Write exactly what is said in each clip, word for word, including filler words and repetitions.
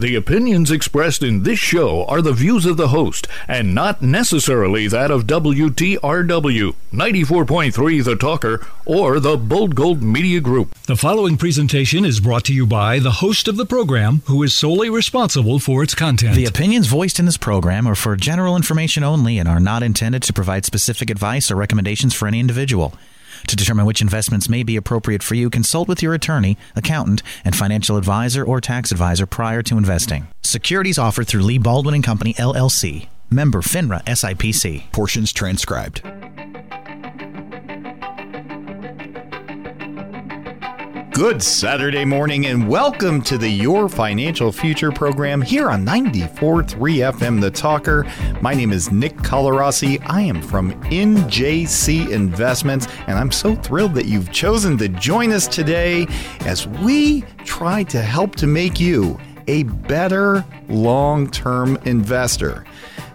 The opinions expressed in this show are the views of the host and not necessarily that of W T R W, ninety-four point three The Talker, or the Bold Gold Media Group. The following presentation is brought to you by the host of the program, who is solely responsible for its content. The opinions voiced in this program are for general information only and are not intended to provide specific advice or recommendations for any individual. To determine which investments may be appropriate for you, consult with your attorney, accountant, and financial advisor or tax advisor prior to investing. Securities offered through Lee Baldwin and Company, L L C. Member FINRA, S I P C. Portions transcribed. Good Saturday morning and welcome to the Your Financial Future program here on ninety-four point three F M The Talker. My name is Nick Colarossi. I am from N J C Investments, and I'm so thrilled that you've chosen to join us today as we try to help to make you a better long-term investor.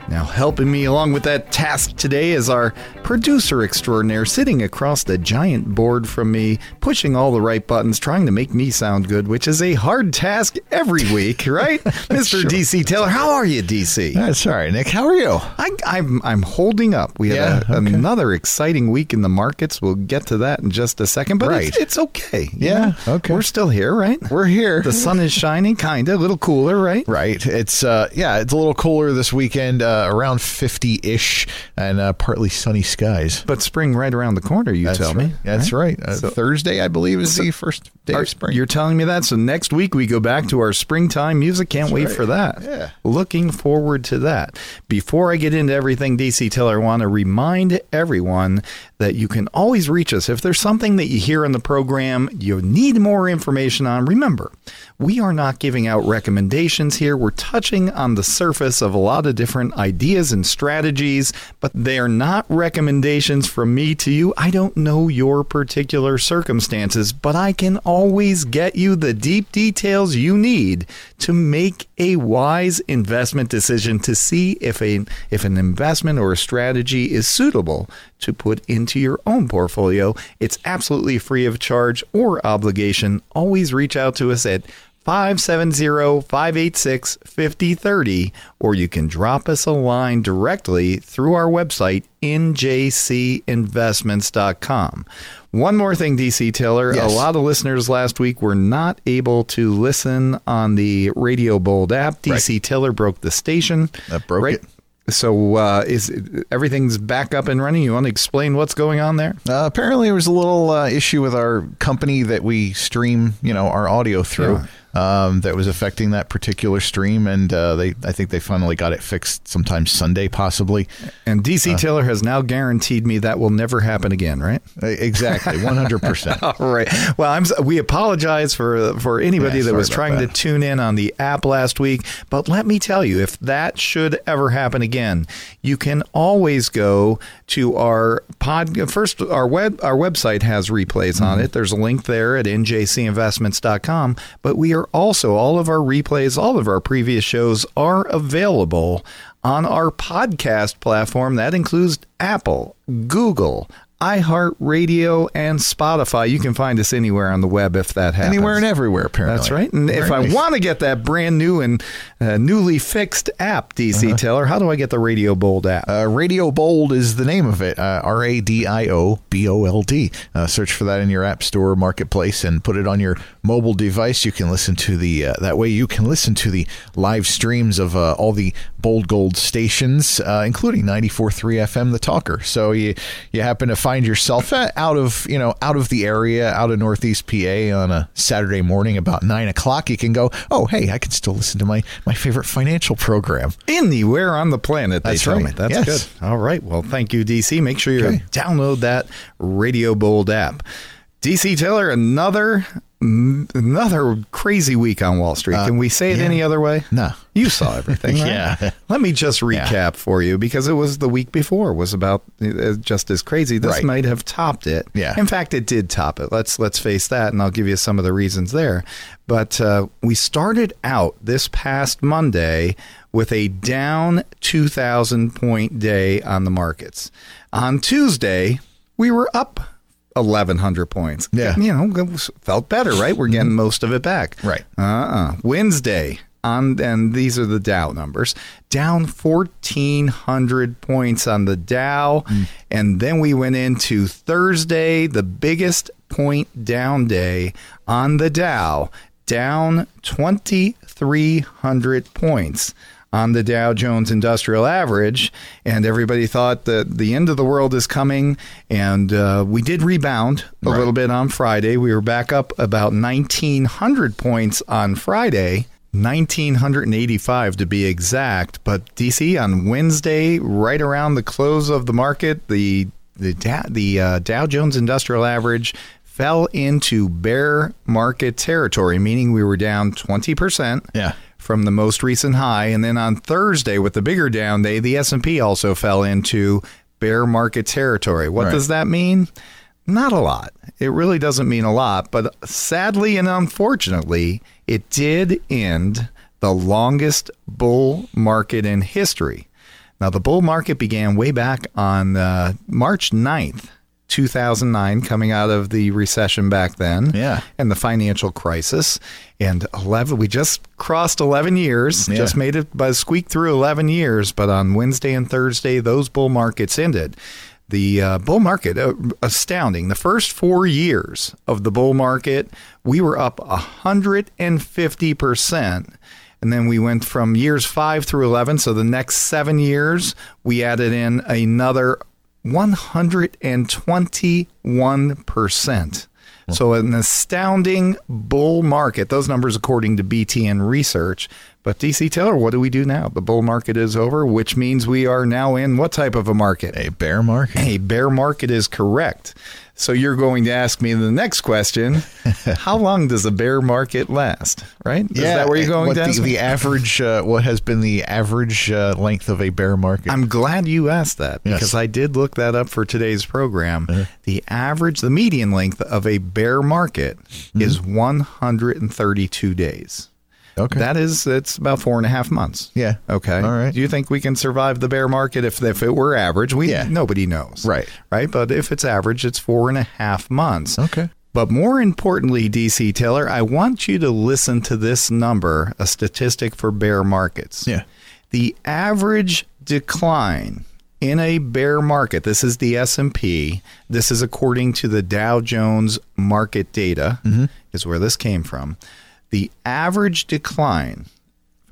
Now, helping me along with that task today is our producer extraordinaire sitting across the giant board from me, pushing all the right buttons, trying to make me sound good, which is a hard task every week, right? Mister Sure. D C. Taylor, how are you, D C? That's all right, Nick. How are you? I, I'm I'm holding up. We yeah, had a, okay. another exciting week in the markets. We'll get to that in just a second, but right. it's, it's okay. Yeah, yeah, okay. We're still here, right? We're here. The sun is shining, kind of, a little cooler, right? Right. It's uh, yeah, it's a little cooler this weekend. Uh, Uh, around fifty-ish and uh, partly sunny skies. But spring right around the corner, you That's tell right. me. That's right. right. Uh, so, Thursday, I believe, is so the first day are, of spring. You're telling me that? So next week, we go back to our springtime music. Can't That's wait right. for that. Yeah. Looking forward to that. Before I get into everything, D C. Taylor, I want to remind everyone that you can always reach us. If there's something that you hear in the program you need more information on, remember, we are not giving out recommendations here. We're touching on the surface of a lot of different ideas and strategies, but they are not recommendations from me to you. I don't know your particular circumstances, but I can always get you the deep details you need to make a wise investment decision to see if a if an investment or a strategy is suitable to put into your own portfolio. It's absolutely free of charge or obligation. Always reach out to us at five seven zero, five eight six, five zero three zero, or you can drop us a line directly through our website, N J C investments dot com. One more thing, D C. Taylor. Yes. A lot of listeners last week were not able to listen on the Radio Bold app. D C. Right. Taylor broke the station. That broke right? it. So uh, is everything's back up and running? You want to explain what's going on there? Uh, apparently, there was a little uh, issue with our company that we stream, you know, our audio through. Yeah. Um, that was affecting that particular stream, and uh, they, I think they finally got it fixed sometime Sunday, possibly. And D C. Uh, Taylor has now guaranteed me that will never happen again, right? Exactly, one hundred percent. All right. Well, I'm, we apologize for for anybody yeah, that was trying that. to tune in on the app last week, but let me tell you, if that should ever happen again, you can always go to our pod. First, our web our website has replays mm-hmm. on it. There's a link there at N J C investments dot com, but we are also, all of our replays, all of our previous shows are available on our podcast platform. That includes Apple, Google, iHeartRadio, and Spotify. You can find us anywhere on the web if that happens. Anywhere and everywhere, apparently. That's right. And Very if I nice. want to get that brand new and uh, newly fixed app, D C. Uh-huh. Taylor, how do I get the Radio Bold app? Uh, Radio Bold is the name of it. Uh, R A D I O B O L D. Uh, search for that in your app store, marketplace, and put it on your mobile device. You can listen to the, uh, that way you can listen to the live streams of uh, all the Bold Gold stations, uh, including ninety-four point three F M, The Talker. So you, you happen to find yourself out of you know out of the area, out of Northeast P A on a Saturday morning about nine o'clock, you can go, oh hey, I can still listen to my my favorite financial program anywhere on the planet. They That's tell right. me. That's yes. good. All right. Well, thank you, D C. Make sure you okay. download that Radio Bold app. D C. Taylor, another. Another crazy week on Wall Street. Can we say it yeah. any other way? No. You saw everything, right? Yeah. Let me just recap yeah. for you, because it was the week before was about just as crazy. This right. might have topped it. Yeah. In fact, it did top it. Let's let's face that, and I'll give you some of the reasons there. But uh, we started out this past Monday with a down two thousand point day on the markets. On Tuesday, we were up eleven hundred points. Yeah. You know, felt better, right? We're getting most of it back. Right. Uh-uh. Wednesday, on, and these are the Dow numbers, down fourteen hundred points on the Dow. Mm. And then we went into Thursday, the biggest point down day on the Dow, down twenty-three hundred points on the Dow Jones Industrial Average, and everybody thought that the end of the world is coming, and uh, we did rebound a right. little bit on Friday. We were back up about nineteen hundred points on Friday, nineteen eighty-five to be exact, but D C on Wednesday, right around the close of the market, the, the, da- the uh, Dow Jones Industrial Average fell into bear market territory, meaning we were down twenty percent. Yeah. From the most recent high. And then on Thursday, with the bigger down day, the S and P also fell into bear market territory. What right. does that mean? Not a lot. It really doesn't mean a lot. But sadly and unfortunately, it did end the longest bull market in history. Now, the bull market began way back on uh, March ninth, two thousand nine, coming out of the recession back then, yeah, and the financial crisis, and eleven we just crossed eleven years, yeah. just made it by squeak through eleven years. But on Wednesday and Thursday, those bull markets ended. The uh, bull market, uh, astounding. The first four years of the bull market, we were up one hundred fifty percent. And then we went from years five through eleven. So the next seven years, we added in another one hundred twenty-one percent. So an astounding bull market. Those numbers according to B T N Research. But D C. Taylor, what do we do now? The bull market is over, which means we are now in what type of a market? A bear market. A bear market is correct. So you're going to ask me the next question. How long does a bear market last, right? Is yeah, that where you're going to ask the, the average, uh, what has been the average uh, length of a bear market? I'm glad you asked that because yes. I did look that up for today's program. Uh-huh. The average, the median length of a bear market mm-hmm. is one hundred thirty-two days. Okay. That is, it's about four and a half months. Yeah. Okay. All right. Do you think we can survive the bear market if if it were average? We yeah. Nobody knows. Right. Right. But if it's average, it's four and a half months. Okay. But more importantly, D C. Taylor, I want you to listen to this number, a statistic for bear markets. Yeah. The average decline in a bear market, this is the S and P, this is according to the Dow Jones market data, mm-hmm. is where this came from. The average decline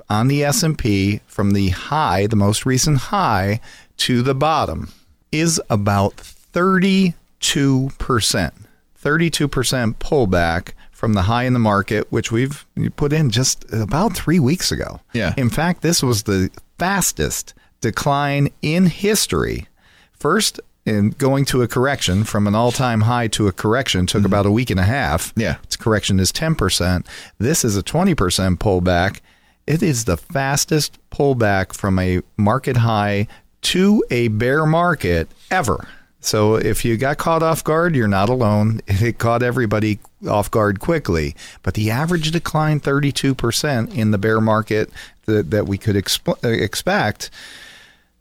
on the S and P from the high, the most recent high, to the bottom is about thirty-two percent. thirty-two percent pullback from the high in the market, which we've put in just about three weeks ago. Yeah. In fact, this was the fastest decline in history. First, and going to a correction from an all-time high to a correction took mm-hmm. about a week and a half. Yeah. Its correction is ten percent. This is a twenty percent pullback. It is the fastest pullback from a market high to a bear market ever. So if you got caught off guard, you're not alone. It caught everybody off guard quickly. But the average decline, thirty-two percent in the bear market that, that we could exp- expect.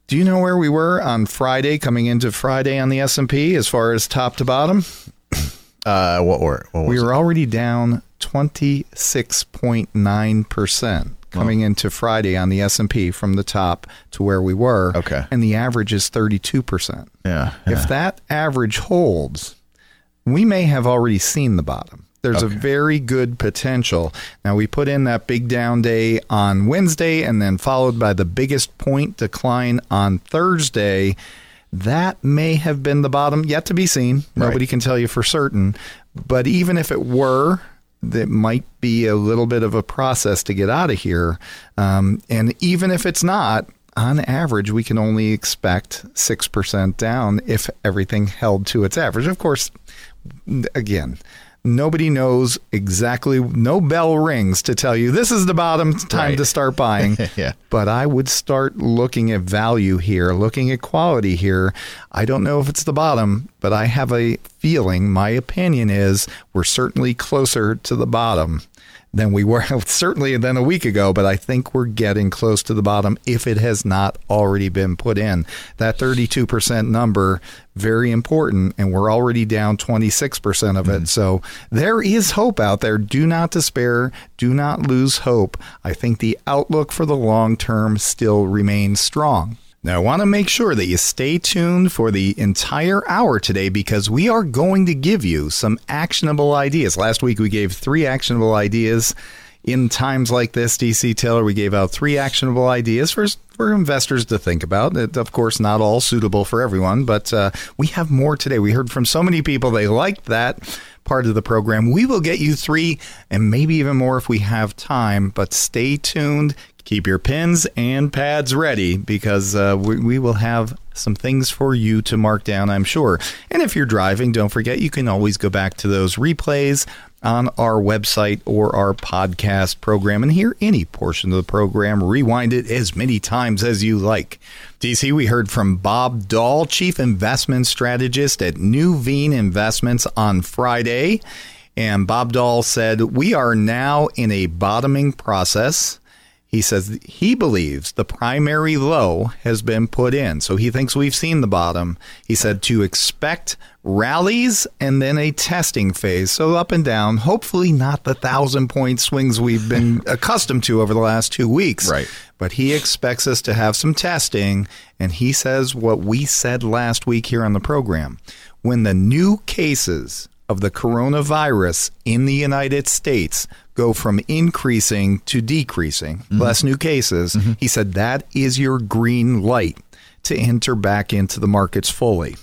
Do you know where we were on Friday, coming into Friday on the S and P, as far as top to bottom? Uh, what were what was we were it? already down twenty-six point nine percent coming oh. into Friday on the S and P from the top to where we were. Okay, and the average is thirty-two percent. Yeah, yeah. If that average holds, we may have already seen the bottom. There's okay. a very good potential. Now, we put in that big down day on Wednesday and then followed by the biggest point decline on Thursday. That may have been the bottom, yet to be seen. Right. Nobody can tell you for certain. But even if it were, that might be a little bit of a process to get out of here. Um, and even if it's not, on average, we can only expect six percent down if everything held to its average. Of course, again, nobody knows exactly. No bell rings to tell you this is the bottom, time right. to start buying. yeah. But I would start looking at value here, looking at quality here. I don't know if it's the bottom, but I have a feeling, my opinion is, we're certainly closer to the bottom than we were certainly than a week ago, but I think we're getting close to the bottom if it has not already been put in. That thirty-two percent number, very important, and we're already down twenty-six percent of it. Mm. So there is hope out there. Do not despair. Do not lose hope. I think the outlook for the long term still remains strong. Now, I want to make sure that you stay tuned for the entire hour today, because we are going to give you some actionable ideas. Last week, we gave three actionable ideas. In times like this, D C. Taylor, we gave out three actionable ideas for, for investors to think about. It, of course, not all suitable for everyone, but uh, we have more today. We heard from so many people. They liked that part of the program. We will get you three and maybe even more if we have time, but stay tuned. Keep your pens and pads ready, because uh, we, we will have some things for you to mark down, I'm sure. And if you're driving, don't forget, you can always go back to those replays on our website or our podcast program and hear any portion of the program. Rewind it as many times as you like. D C, we heard from Bob Doll, Chief Investment Strategist at Nuveen Investments on Friday. And Bob Doll said, "We are now in a bottoming process." He says he believes the primary low has been put in, so he thinks we've seen the bottom. He said to expect rallies and then a testing phase, so up and down, hopefully not the thousand-point swings we've been accustomed to over the last two weeks. Right. But he expects us to have some testing, and he says what we said last week here on the program. When the new cases of the coronavirus in the United States go from increasing to decreasing, mm-hmm. less new cases, mm-hmm. he said that is your green light to enter back into the markets fully.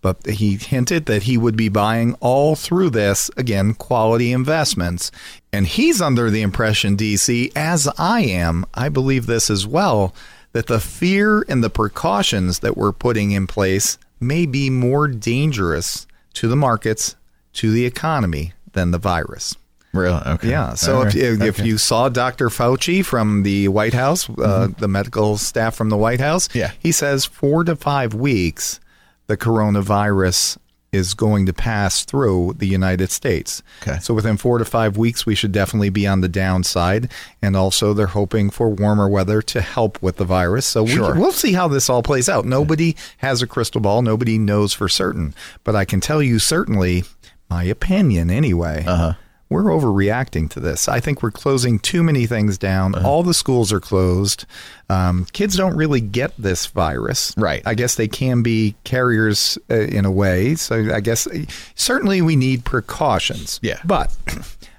But he hinted that he would be buying all through this, again, quality investments. And he's under the impression, D C, as I am, I believe this as well, that the fear and the precautions that we're putting in place may be more dangerous to the markets, to the economy, than the virus. Really? Okay. Yeah. So right. if, if okay. you saw Doctor Fauci from the White House, mm-hmm. uh, the medical staff from the White House, yeah. he says four to five weeks, the coronavirus is going to pass through the United States. Okay. So within four to five weeks, we should definitely be on the downside. And also they're hoping for warmer weather to help with the virus. So sure. we, we'll see how this all plays out. Nobody has a crystal ball. Nobody knows for certain. But I can tell you certainly, my opinion anyway, uh-huh. we're overreacting to this. I think we're closing too many things down. Uh-huh. All the schools are closed. Um, kids don't really get this virus. Right. I guess they can be carriers uh, in a way. So I guess certainly we need precautions. Yeah. But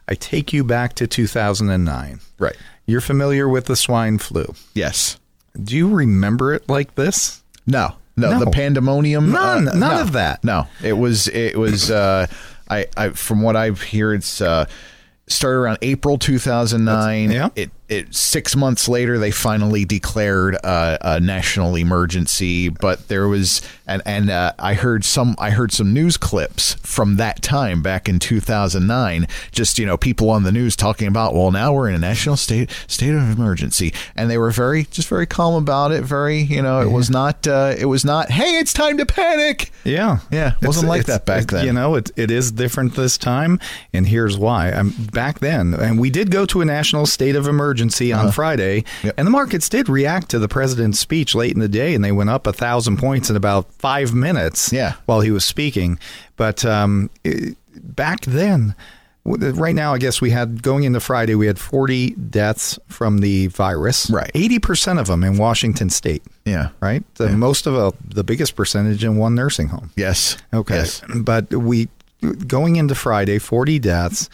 I take you back to two thousand nine. Right. You're familiar with the swine flu. Yes. Do you remember it like this? No. No. no. The pandemonium. None. Uh, none no. of that. No. It was. It was. Uh, I, I, from what I've heard, it's uh, started around April two thousand nine. Yeah. It, it six months later, they finally declared uh, a national emergency. But there was, and and uh, I heard some, I heard some news clips from that time back in two thousand nine. Just you know, people on the news talking about, well, now we're in a national state state of emergency, and they were very, just very calm about it. Very, you know, it yeah. was not, uh, it was not, hey, it's time to panic. Yeah, yeah, it wasn't it's, like it's, that back then. You know, it it is different this time, and here's why. I'm back then, and we did go to a national state of emergency. On uh-huh. Friday, yep. and the markets did react to the president's speech late in the day, and they went up a thousand points in about five minutes yeah. while he was speaking. But um, it, back then, right now, I guess we had, going into Friday, we had forty deaths from the virus, right? eighty percent of them in Washington state. Yeah. Right. The, yeah. Most of a, the biggest percentage in one nursing home. Yes. Okay. Yes. But we going into Friday, forty deaths.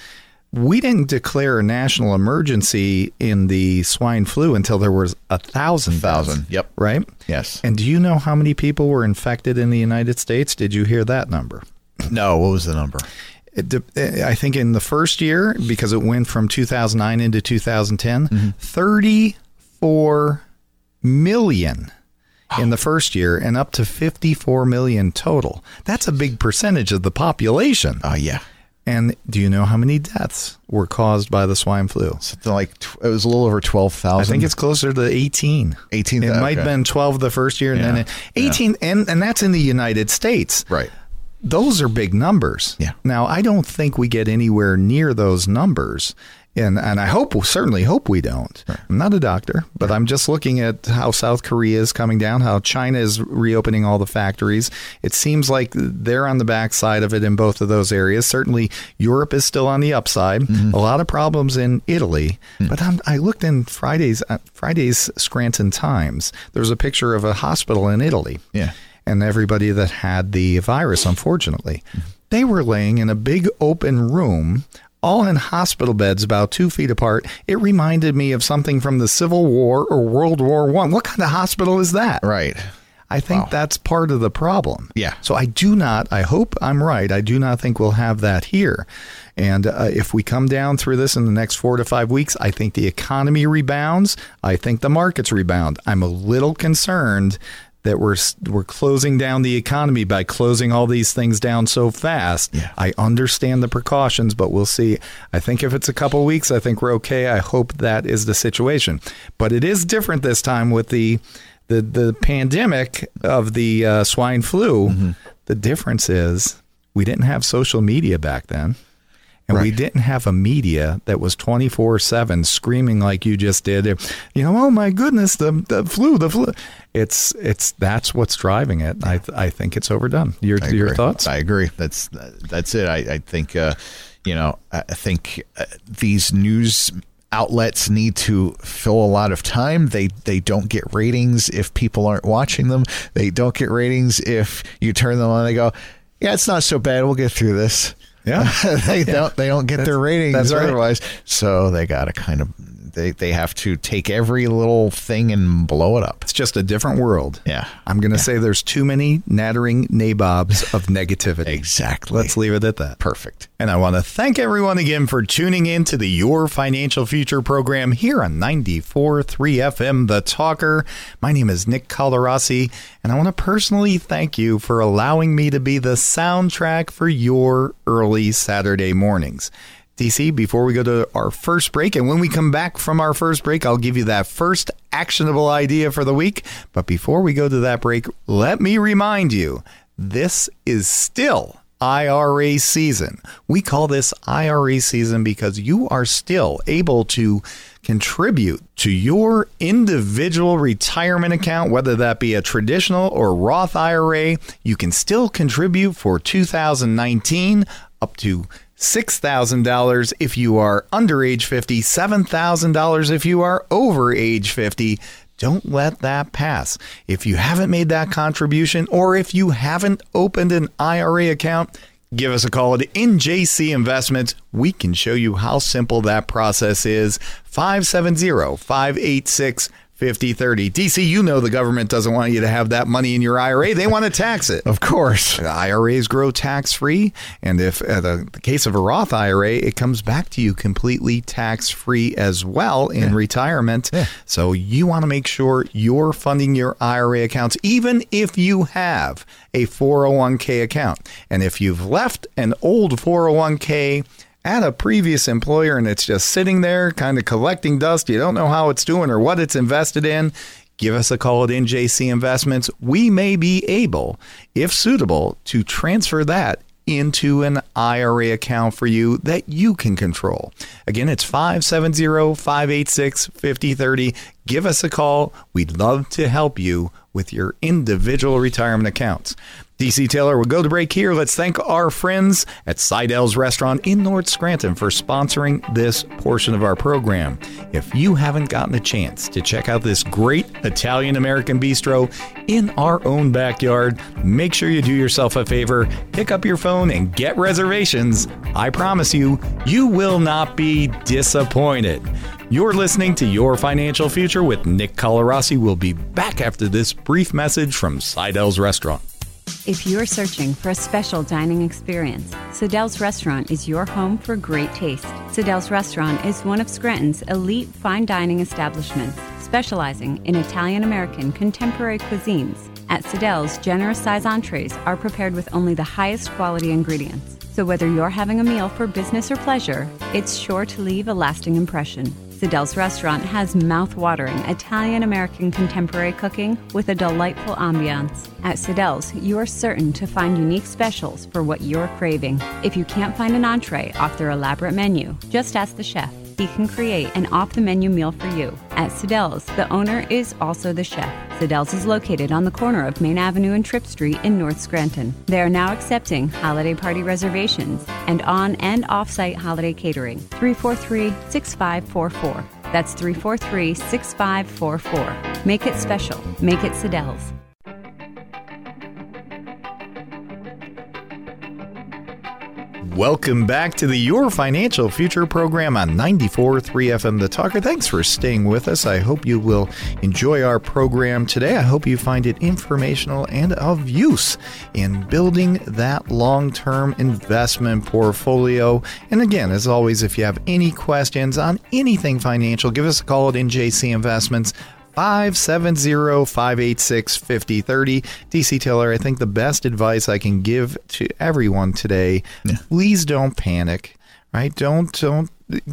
We didn't declare a national emergency in the swine flu until there was a thousand. A thousand. Yep. Right? Yes. And do you know how many people were infected in the United States? Did you hear that number? No. What was the number? It, I think in the first year, because it went from two thousand nine into two thousand ten, mm-hmm. thirty-four million. In the first year, and up to fifty-four million total. That's a big percentage of the population. Oh, uh, yeah. And do you know how many deaths were caused by the swine flu? Something like, it was a little over twelve thousand. I think it's closer to eighteen. eighteen. It might okay. have been twelve the first year, and yeah. then eighteen, yeah. and, and that's in the United States. Right. Those are big numbers. Yeah. Now, I don't think we get anywhere near those numbers And and I hope, certainly hope we don't. Right. I'm not a doctor, but right. I'm just looking at how South Korea is coming down, how China is reopening all the factories. It seems like they're on the backside of it in both of those areas. Certainly Europe is still on the upside. Mm-hmm. A lot of problems in Italy. Mm-hmm. But I'm, I looked in Friday's, uh, Friday's Scranton Times. There's a picture of a hospital in Italy. Yeah. And everybody that had the virus, unfortunately. Mm-hmm. They were laying in a big open room, all in hospital beds about two feet apart. It reminded me of something from the Civil War or World War One. What kind of hospital is that? Right. I think wow. that's part of the problem. Yeah. So I do not, I hope I'm right, I do not think we'll have that here. And uh, if we come down through this in the next four to five weeks, I think the economy rebounds. I think the markets rebound. I'm a little concerned that we're we're closing down the economy by closing all these things down so fast. Yeah. I understand the precautions, but we'll see. I think if it's a couple weeks, I think we're okay. I hope that is the situation. But it is different this time with the the, the pandemic of the uh, swine flu. Mm-hmm. The difference is we didn't have social media back then. And right. we didn't have a media that was twenty-four seven screaming like you just did. You know, oh, my goodness, the, the flu, the flu. It's it's that's what's driving it. I th- I think it's overdone. Your your thoughts? I agree. That's that's it. I, I think, uh, you know, I think uh, these news outlets need to fill a lot of time. They they don't get ratings if people aren't watching them. They don't get ratings if you turn them on and they go, yeah, it's not so bad. We'll get through this. Yeah, they yeah. don't. They don't get that's, their ratings otherwise. Right. So they got to kind of they, they have to take every little thing and blow it up. It's just a different world. Yeah, I'm going to yeah. say there's too many nattering nabobs of negativity. Exactly. Let's leave it at that. Perfect. And I want to thank everyone again for tuning in to the Your Financial Future program here on ninety-four point three F M, The Talker. My name is Nick Colarossi, and I want to personally thank you for allowing me to be the soundtrack for your early Saturday mornings. D C, before we go to our first break, and when we come back from our first break, I'll give you that first actionable idea for the week. But before we go to that break, let me remind you, this is still I R A season. We call this I R A season because you are still able to contribute to your individual retirement account, whether that be a traditional or Roth I R A. You can still contribute for two thousand nineteen up to six thousand dollars if you are under age fifty, seven thousand dollars if you are over age fifty. Don't let that pass. If you haven't made that contribution or if you haven't opened an I R A account, give us a call at N J C Investments. We can show you how simple that process is. five seven zero, five eight six, five eight six fifty thirty. D C, you know the government doesn't want you to have that money in your I R A. They want to tax it. Of course. The I R As grow tax-free. And if uh, the, the case of a Roth I R A, it comes back to you completely tax-free as well in yeah. retirement. Yeah. So you want to make sure you're funding your I R A accounts, even if you have a four oh one k account. And if you've left an old four oh one k at a previous employer and it's just sitting there kind of collecting dust, you don't know how it's doing or what it's invested in, give us a call at N J C Investments. We may be able, if suitable, to transfer that into an I R A account for you that you can control. Again, it's five seven zero, five eight six, five zero three zero. Give us a call. We'd love to help you with your individual retirement accounts. D C. Taylor, we'll go to break here. Let's thank our friends at Seidel's Restaurant in North Scranton for sponsoring this portion of our program. If you haven't gotten a chance to check out this great Italian-American bistro in our own backyard, make sure you do yourself a favor. Pick up your phone and get reservations. I promise you, you will not be disappointed. You're listening to Your Financial Future with Nick Colarossi. We'll be back after this brief message from Seidel's Restaurant. If you're searching for a special dining experience, Seidel's Restaurant is your home for great taste. Seidel's Restaurant is one of Scranton's elite fine dining establishments, specializing in Italian-American contemporary cuisines. At Seidel's, generous size entrees are prepared with only the highest quality ingredients. So whether you're having a meal for business or pleasure, it's sure to leave a lasting impression. Seidel's Restaurant has mouth-watering Italian-American contemporary cooking with a delightful ambiance. At Seidel's, you are certain to find unique specials for what you're craving. If you can't find an entree off their elaborate menu, just ask the chef. he can create an off-the-menu meal for you. At Seidel's, the owner is also the chef. Seidel's is located on the corner of Main Avenue and Tripp Street in North Scranton. They are now accepting holiday party reservations and on- and off-site holiday catering. three four three, six five four four. That's three four three, six five four four. Make it special. Make it Seidel's. Welcome back to the Your Financial Future program on ninety-four point three F M The Talker. Thanks for staying with us. I hope you will enjoy our program today. I hope you find it informational and of use in building that long-term investment portfolio. And again, as always, if you have any questions on anything financial, give us a call at N J C Investments. five seven zero, five eight six, five zero three zero. D C. Taylor, I think the best advice I can give to everyone today, yeah. Please don't panic, right? Don't, don't,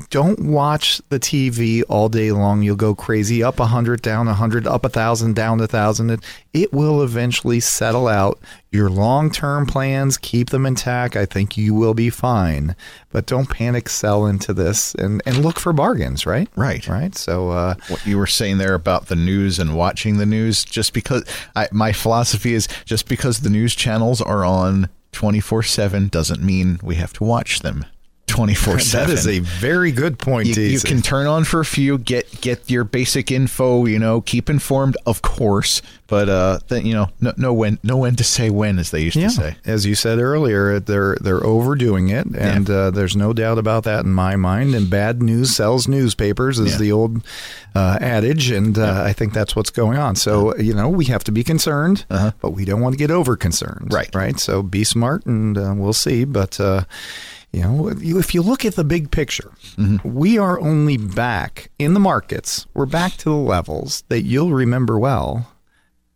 don't watch the T V all day long. You'll go crazy, up one hundred, down one hundred, up one thousand, down one thousand. It, it will eventually settle out. Your long-term plans, keep them intact. I think you will be fine. But don't panic, sell into this, and, and look for bargains, right? Right. Right. So uh, what you were saying there about the news and watching the news, just because I, my philosophy is just because the news channels are on twenty-four seven doesn't mean we have to watch them twenty-four seven. That is a very good point. You, you can turn on for a few, get get your basic info, you know, keep informed, of course, but uh, then, you know, no, no when, no when to say when, as they used yeah. to say. As you said earlier, they're they're overdoing it, and yeah. uh, there's no doubt about that in my mind. And bad news sells newspapers is yeah. the old uh, adage, and uh, yeah. I think that's what's going on. So you know, we have to be concerned, uh-huh. but we don't want to get over concerned, right? Right. So be smart, and uh, we'll see, but. Uh, You know, if you look at the big picture, mm-hmm. we are only back in the markets. We're back to the levels that you'll remember well.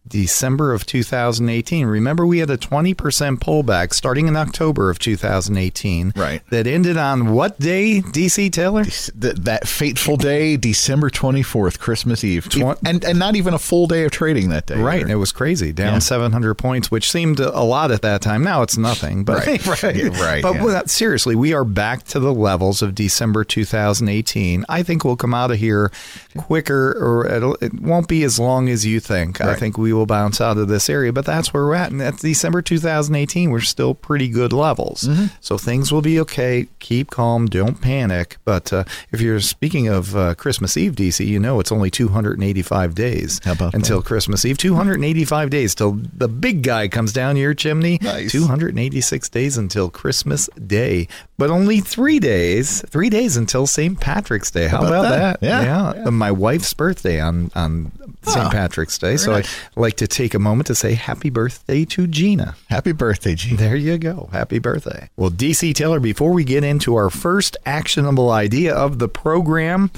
December of two thousand eighteen. Remember, we had a twenty percent pullback starting in October of two thousand eighteen. Right. That ended on what day, D C. Taylor? De- that fateful day, December twenty-fourth, Christmas Eve. Tw- and and not even a full day of trading that day. Right. Or, it was crazy. Down yeah. seven hundred points, which seemed a lot at that time. Now it's nothing. But, right. right. Yeah, right. But yeah. without, seriously, we are back to the levels of December two thousand eighteen. I think we'll come out of here quicker, or it'll, it won't be as long as you think. Right. I think we will bounce out of this area, but that's where we're at. And that's December two thousand eighteen. We're still pretty good levels. Mm-hmm. So things will be okay. Keep calm. Don't panic. But uh, if you're speaking of uh, Christmas Eve, D C, you know it's only two hundred eighty-five days until that? Christmas Eve. two hundred eighty-five days till the big guy comes down your chimney. Nice. two hundred eighty-six days until Christmas Day. But only three days, three days until Saint Patrick's Day. How, How about, about that? that? Yeah. yeah. yeah. My wife's birthday on, on oh, Saint Patrick's Day. So nice. I like to take a moment to say happy birthday to Gina. Happy birthday, Gina. There you go. Happy birthday. Well, D C. Taylor, before we get into our first actionable idea of the program,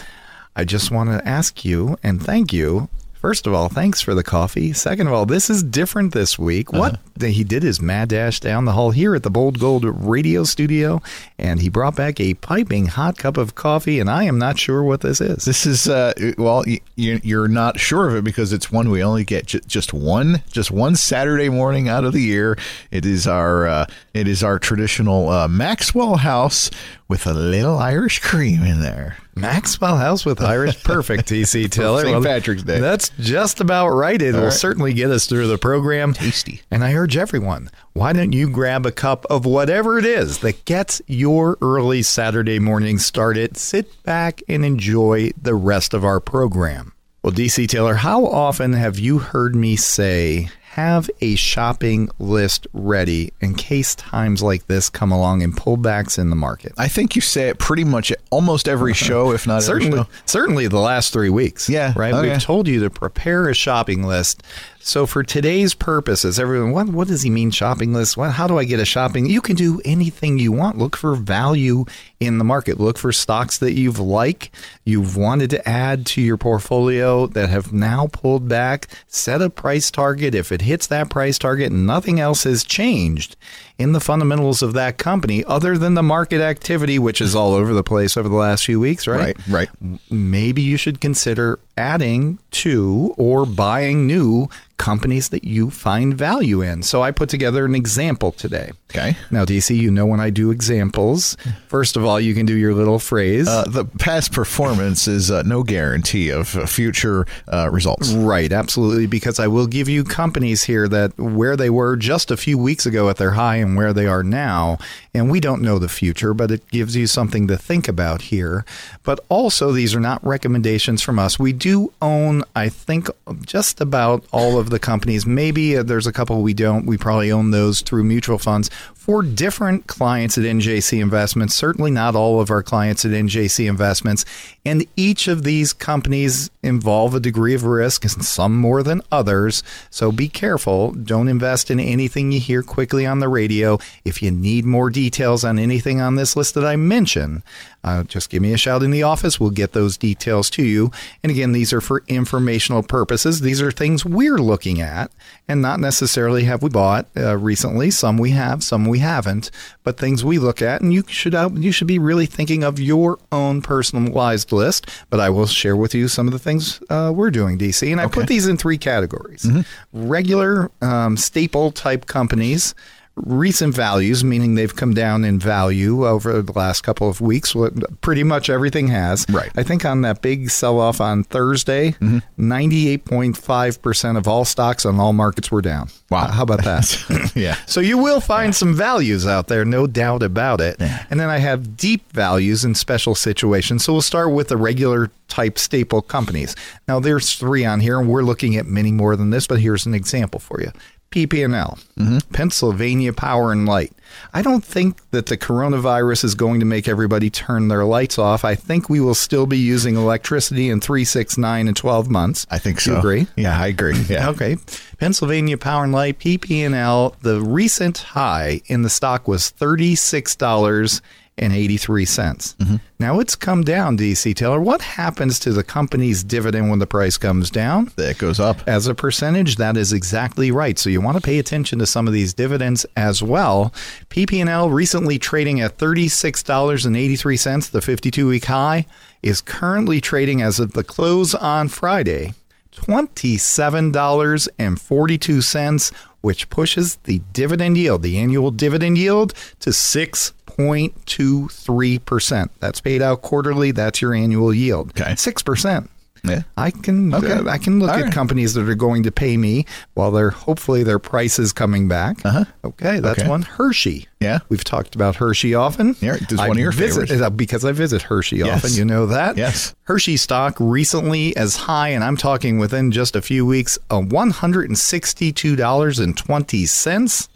I just want to ask you and thank you. First of all, thanks for the coffee. Second of all, this is different this week. What? Uh-huh. He did his mad dash down the hall here at the Bold Gold Radio Studio, and he brought back a piping hot cup of coffee, and I am not sure what this is. This is, uh, well, you're not sure of it because it's one we only get just one, just one Saturday morning out of the year. It is our, uh, it is our traditional uh, Maxwell House with a little Irish cream in there. Maxwell House with Irish. Perfect, T C. Taylor. Saint Patrick's Day. That's just about right. It All will right. certainly get us through the program. Tasty. And I urge everyone, why don't you grab a cup of whatever it is that gets your early Saturday morning started. Sit back and enjoy the rest of our program. Well, D C. Taylor, how often have you heard me say, have a shopping list ready in case times like this come along and pullbacks in the market? I think you say it pretty much almost every show, if not certainly, every show. Certainly the last three weeks. Yeah. Right? Okay. We've told you to prepare a shopping list. So for today's purposes, everyone, what, what does he mean shopping list? What, how do I get a shopping? You can do anything you want. Look for value in the market. Look for stocks that you've liked, you've wanted to add to your portfolio that have now pulled back. Set a price target. If it hits that price target and nothing else has changed in the fundamentals of that company other than the market activity, which is all over the place over the last few weeks, right? Right, right. Maybe you should consider adding to or buying new companies that you find value in. So I put together an example today. Okay. Now, D C, you know when I do examples, first of all, you can do your little phrase. Uh, the past performance is uh, no guarantee of uh, future uh, results. Right. Absolutely. Because I will give you companies here that where they were just a few weeks ago at their high and where they are now. And we don't know the future, but it gives you something to think about here. But also, these are not recommendations from us. We do own, I think, just about all of the companies. Maybe uh, there's a couple we don't. We probably own those through mutual funds for different clients at N J C Investments. Certainly not all of our clients at N J C Investments. And each of these companies involve a degree of risk, and some more than others. So be careful. Don't invest in anything you hear quickly on the radio. If you need more details on anything on this list that I mention, uh, just give me a shout in the office. We'll get those details to you. And again, these are for informational purposes. These are things we're looking at, and not necessarily have we bought uh, recently. Some we have, some we haven't, but things we look at, and you should out, you should be really thinking of your own personalized list. But I will share with you some of the things uh, we're doing, D C, and I okay. put these in three categories: mm-hmm. regular um, staple type companies, recent values, meaning they've come down in value over the last couple of weeks. Pretty much everything has. Right. I think on that big sell-off on Thursday, mm-hmm. ninety-eight point five percent of all stocks on all markets were down. Wow. How about that? Yeah. So you will find yeah. some values out there, no doubt about it. Yeah. And then I have deep values in special situations. So we'll start with the regular type staple companies. Now, there's three on here, and we're looking at many more than this, but here's an example for you. P P and L, mm-hmm. Pennsylvania Power and Light. I don't think that the coronavirus is going to make everybody turn their lights off. I think we will still be using electricity in three, six, nine, and twelve months. I think so. You agree? Yeah, I agree. Yeah. Okay. Pennsylvania Power and Light, P P and L, the recent high in the stock was thirty-six dollars. And eighty-three cents. Mm-hmm. Now it's come down, D C. Taylor. What happens to the company's dividend when the price comes down? It goes up. As a percentage, that is exactly right. So you want to pay attention to some of these dividends as well. P P and L recently trading at thirty-six dollars and eighty-three cents, the fifty-two-week high, is currently trading as of the close on Friday, twenty-seven dollars and forty-two cents, which pushes the dividend yield, the annual dividend yield, to six point two three percent. That's paid out quarterly. That's your annual yield. Okay. six percent. Yeah. I can okay. uh, I can look All at right. companies that are going to pay me while they're hopefully their price is coming back. Uh-huh. Okay, that's okay. one. Hershey. Yeah. We've talked about Hershey often. Yeah, it's one I of your visit, favorites. Because I visit Hershey yes. often, you know that. Yes. Hershey stock recently as high, and I'm talking within just a few weeks, uh, one hundred sixty-two dollars and twenty cents.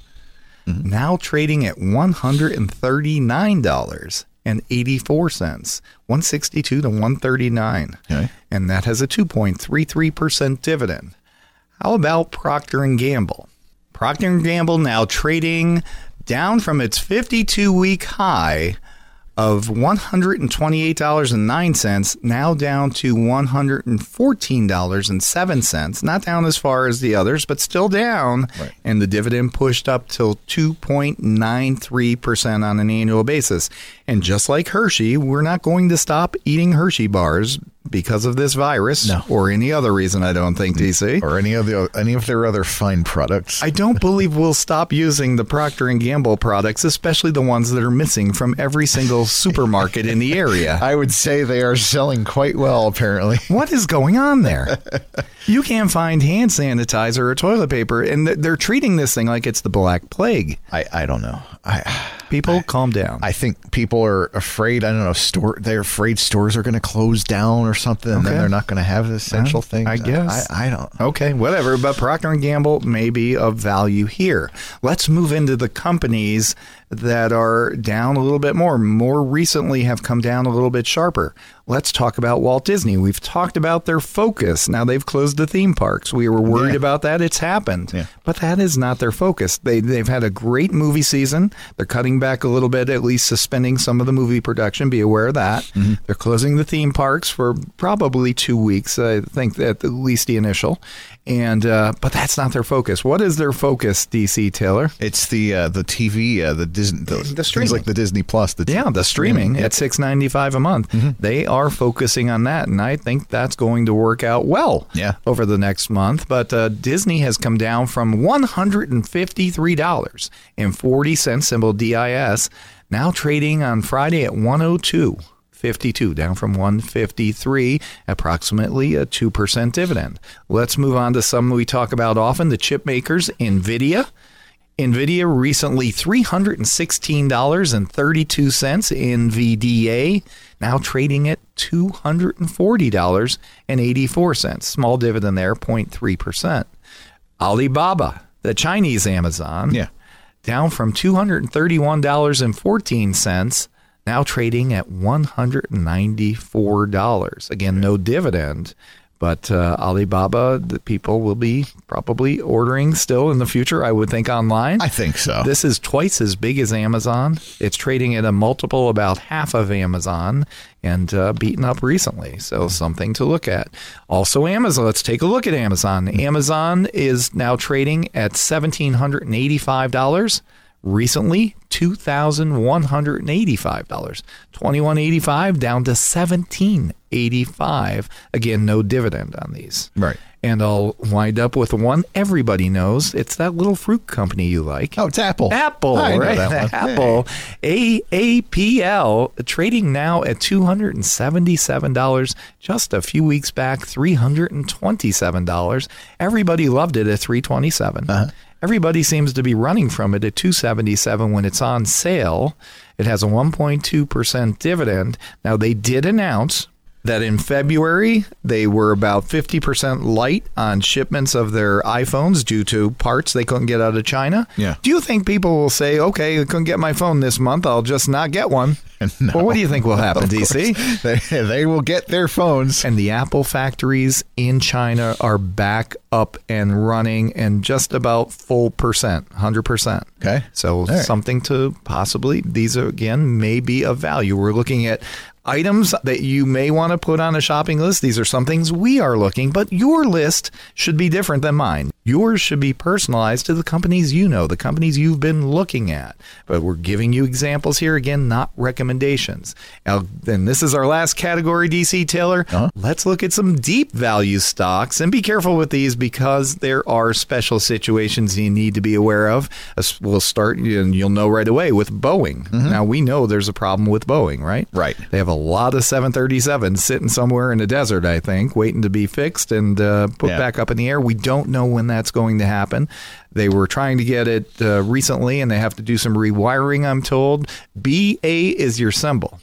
Mm-hmm. Now trading at one hundred thirty-nine dollars. And eighty-four cents, one hundred sixty-two to one hundred thirty-nine. Okay. And that has a two point three three percent dividend. How about Procter and Gamble? Procter and Gamble now trading down from its fifty-two-week high of one hundred twenty-eight dollars and nine cents, now down to one hundred fourteen dollars and seven cents. Not down as far as the others, but still down. Right. And the dividend pushed up till two point nine three percent on an annual basis. And just like Hershey, we're not going to stop eating Hershey bars because of this virus no. or any other reason, I don't think, D C. Or any of, the, any of their other fine products. I don't believe we'll stop using the Procter and Gamble products, especially the ones that are missing from every single supermarket in the area. I would say they are selling quite well, apparently. What is going on there? You can't find hand sanitizer or toilet paper, and they're treating this thing like it's the Black Plague. I, I don't know. I, people, I, calm down. I think people are afraid, I don't know, store, they're afraid stores are going to close down or something, okay. and then they're not going to have the essential right. things. I guess. I, I don't. Okay, whatever. But Procter and Gamble may be of value here. Let's move into the companies that are down a little bit more. More recently have come down a little bit sharper. Let's talk about Walt Disney. We've talked about their focus. Now they've closed the theme parks. We were worried yeah. about that. It's happened. Yeah. But that is not their focus. They, they've had a great movie season. They're cutting back a little bit, at least suspending some of the movie production. Be aware of that. Mm-hmm. They're closing the theme parks for probably two weeks, I think, at least the initial. And uh, but that's not their focus. What is their focus, D C. Taylor? It's the uh, the T V, uh, the Disney, the, the streaming, things like the Disney Plus. The yeah, the streaming yeah. at six ninety-five a month. Mm-hmm. They are focusing on that, and I think that's going to work out well. Yeah. Over the next month. But uh, Disney has come down from one hundred fifty-three dollars and forty cents, symbol D I S, now trading on Friday at one oh two fifty-two, down from one fifty-three, approximately a two percent dividend. Let's move on to some we talk about often, the chip makers, NVIDIA. NVIDIA recently three hundred sixteen dollars and thirty-two cents, N V D A, now trading at two hundred forty dollars and eighty-four cents. Small dividend there, zero point three percent. Alibaba, the Chinese Amazon, yeah. down from two hundred thirty-one dollars and fourteen cents. Now trading at one hundred ninety-four dollars. Again, no dividend, but uh, Alibaba, the people will be probably ordering still in the future, I would think, online. I think so. This is twice as big as Amazon. It's trading at a multiple about half of Amazon and uh, beaten up recently. So something to look at. Also, Amazon. Let's take a look at Amazon. Amazon is now trading at one thousand seven hundred eighty-five dollars. Recently, two thousand one hundred eighty-five dollars, twenty-one eighty-five down to seventeen eighty-five. Again, no dividend on these. Right. And I'll wind up with one everybody knows. It's that little fruit company you like. Oh, it's Apple. Apple, I right? Know that one. Apple. Hey. A A P L trading now at two hundred seventy-seven dollars. Just a few weeks back, three hundred twenty-seven dollars. Everybody loved it at three hundred twenty-seven dollars. Uh-huh. Everybody seems to be running from it at two hundred seventy-seven dollars when it's on sale. It has a one point two percent dividend. Now, they did announce that in February, they were about fifty percent light on shipments of their iPhones due to parts they couldn't get out of China. Yeah. Do you think people will say, okay, I couldn't get my phone this month, I'll just not get one? No. Well, what do you think will happen, D C? They, they will get their phones. And the Apple factories in China are back up and running and just about full percent, one hundred percent. Okay. So right. Something to possibly, these are, again, may be of value. We're looking at items that you may want to put on a shopping list. These are some things we are looking, but your list should be different than mine. Yours should be personalized to the companies you know, the companies you've been looking at. But we're giving you examples here, again, not recommendations. Now, then this is our last category, D C. Taylor. Uh-huh. Let's look at some deep value stocks, and be careful with these because there are special situations you need to be aware of. We'll start, and you'll know right away, with Boeing. Mm-hmm. Now, we know there's a problem with Boeing, right? Right. They have a lot of seven thirty-sevens sitting somewhere in the desert, I think, waiting to be fixed and uh, put yeah. back up in the air. We don't know when that that's going to happen. They were trying to get it uh, recently, and they have to do some rewiring, I'm told. B A is your symbol.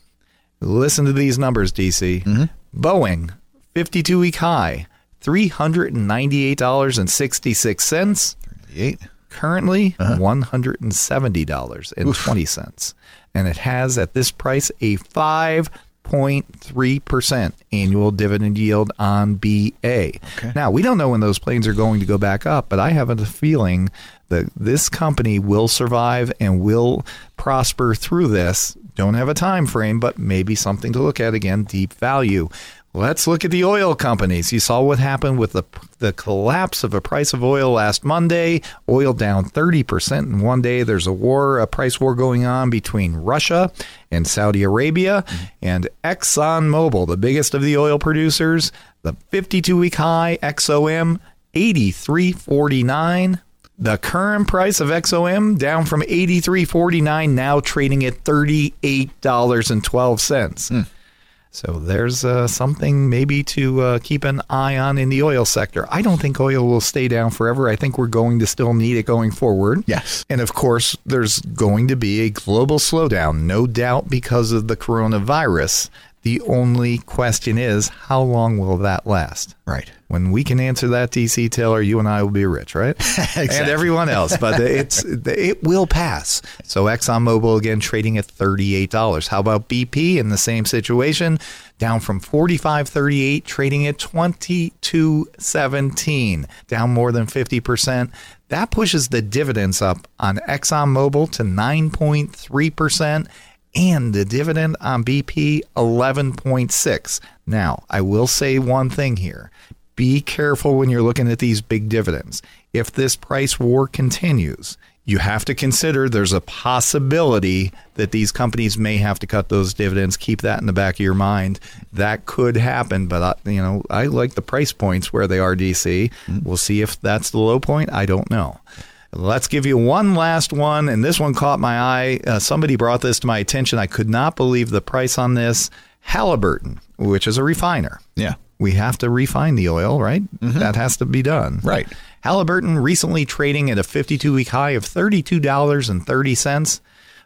Listen to these numbers, D C. Mm-hmm. Boeing, fifty-two-week high, three hundred ninety-eight dollars and sixty-six cents. thirty-eight. Currently, uh-huh. one hundred seventy dollars and twenty cents. And it has, at this price, a five point three percent annual dividend yield on B A. Okay. Now, we don't know when those planes are going to go back up, but I have a feeling that this company will survive and will prosper through this. Don't have a time frame, but maybe something to look at. Again, deep value. Let's look at the oil companies. You saw what happened with the the collapse of a price of oil last Monday. Oil down thirty percent in one day. There's a war, a price war going on between Russia and Saudi Arabia. Mm-hmm. And ExxonMobil, the biggest of the oil producers, the fifty-two-week high, X O M, eighty-three forty-nine. The current price of X O M down from eighty-three forty-nine, now trading at thirty-eight dollars and twelve cents. Mm. So there's uh, something maybe to uh, keep an eye on in the oil sector. I don't think oil will stay down forever. I think we're going to still need it going forward. Yes. And of course, there's going to be a global slowdown, no doubt, because of the coronavirus. The only question is, how long will that last? Right. When we can answer that, D C. Taylor, you and I will be rich, right? Exactly. And everyone else. But it's it will pass. So ExxonMobil, again, trading at thirty-eight dollars. How about B P in the same situation? Down from forty-five thirty-eight, trading at twenty-two seventeen, down more than fifty percent. That pushes the dividends up on ExxonMobil to nine point three percent. And the dividend on B P, eleven point six. Now, I will say one thing here. be careful when you're looking at these big dividends. If this price war continues, you have to consider there's a possibility that these companies may have to cut those dividends. Keep that in the back of your mind. That could happen, but I, you know, I like the price points where they are, D C. We'll see if that's the low point. I don't know. Let's give you one last one, and this one caught my eye. Uh, somebody brought this to my attention. I could not believe the price on this. Halliburton, which is a refiner. Yeah. We have to refine the oil, right? Mm-hmm. That has to be done. Right. Halliburton recently trading at a fifty-two week high of thirty-two dollars and thirty cents.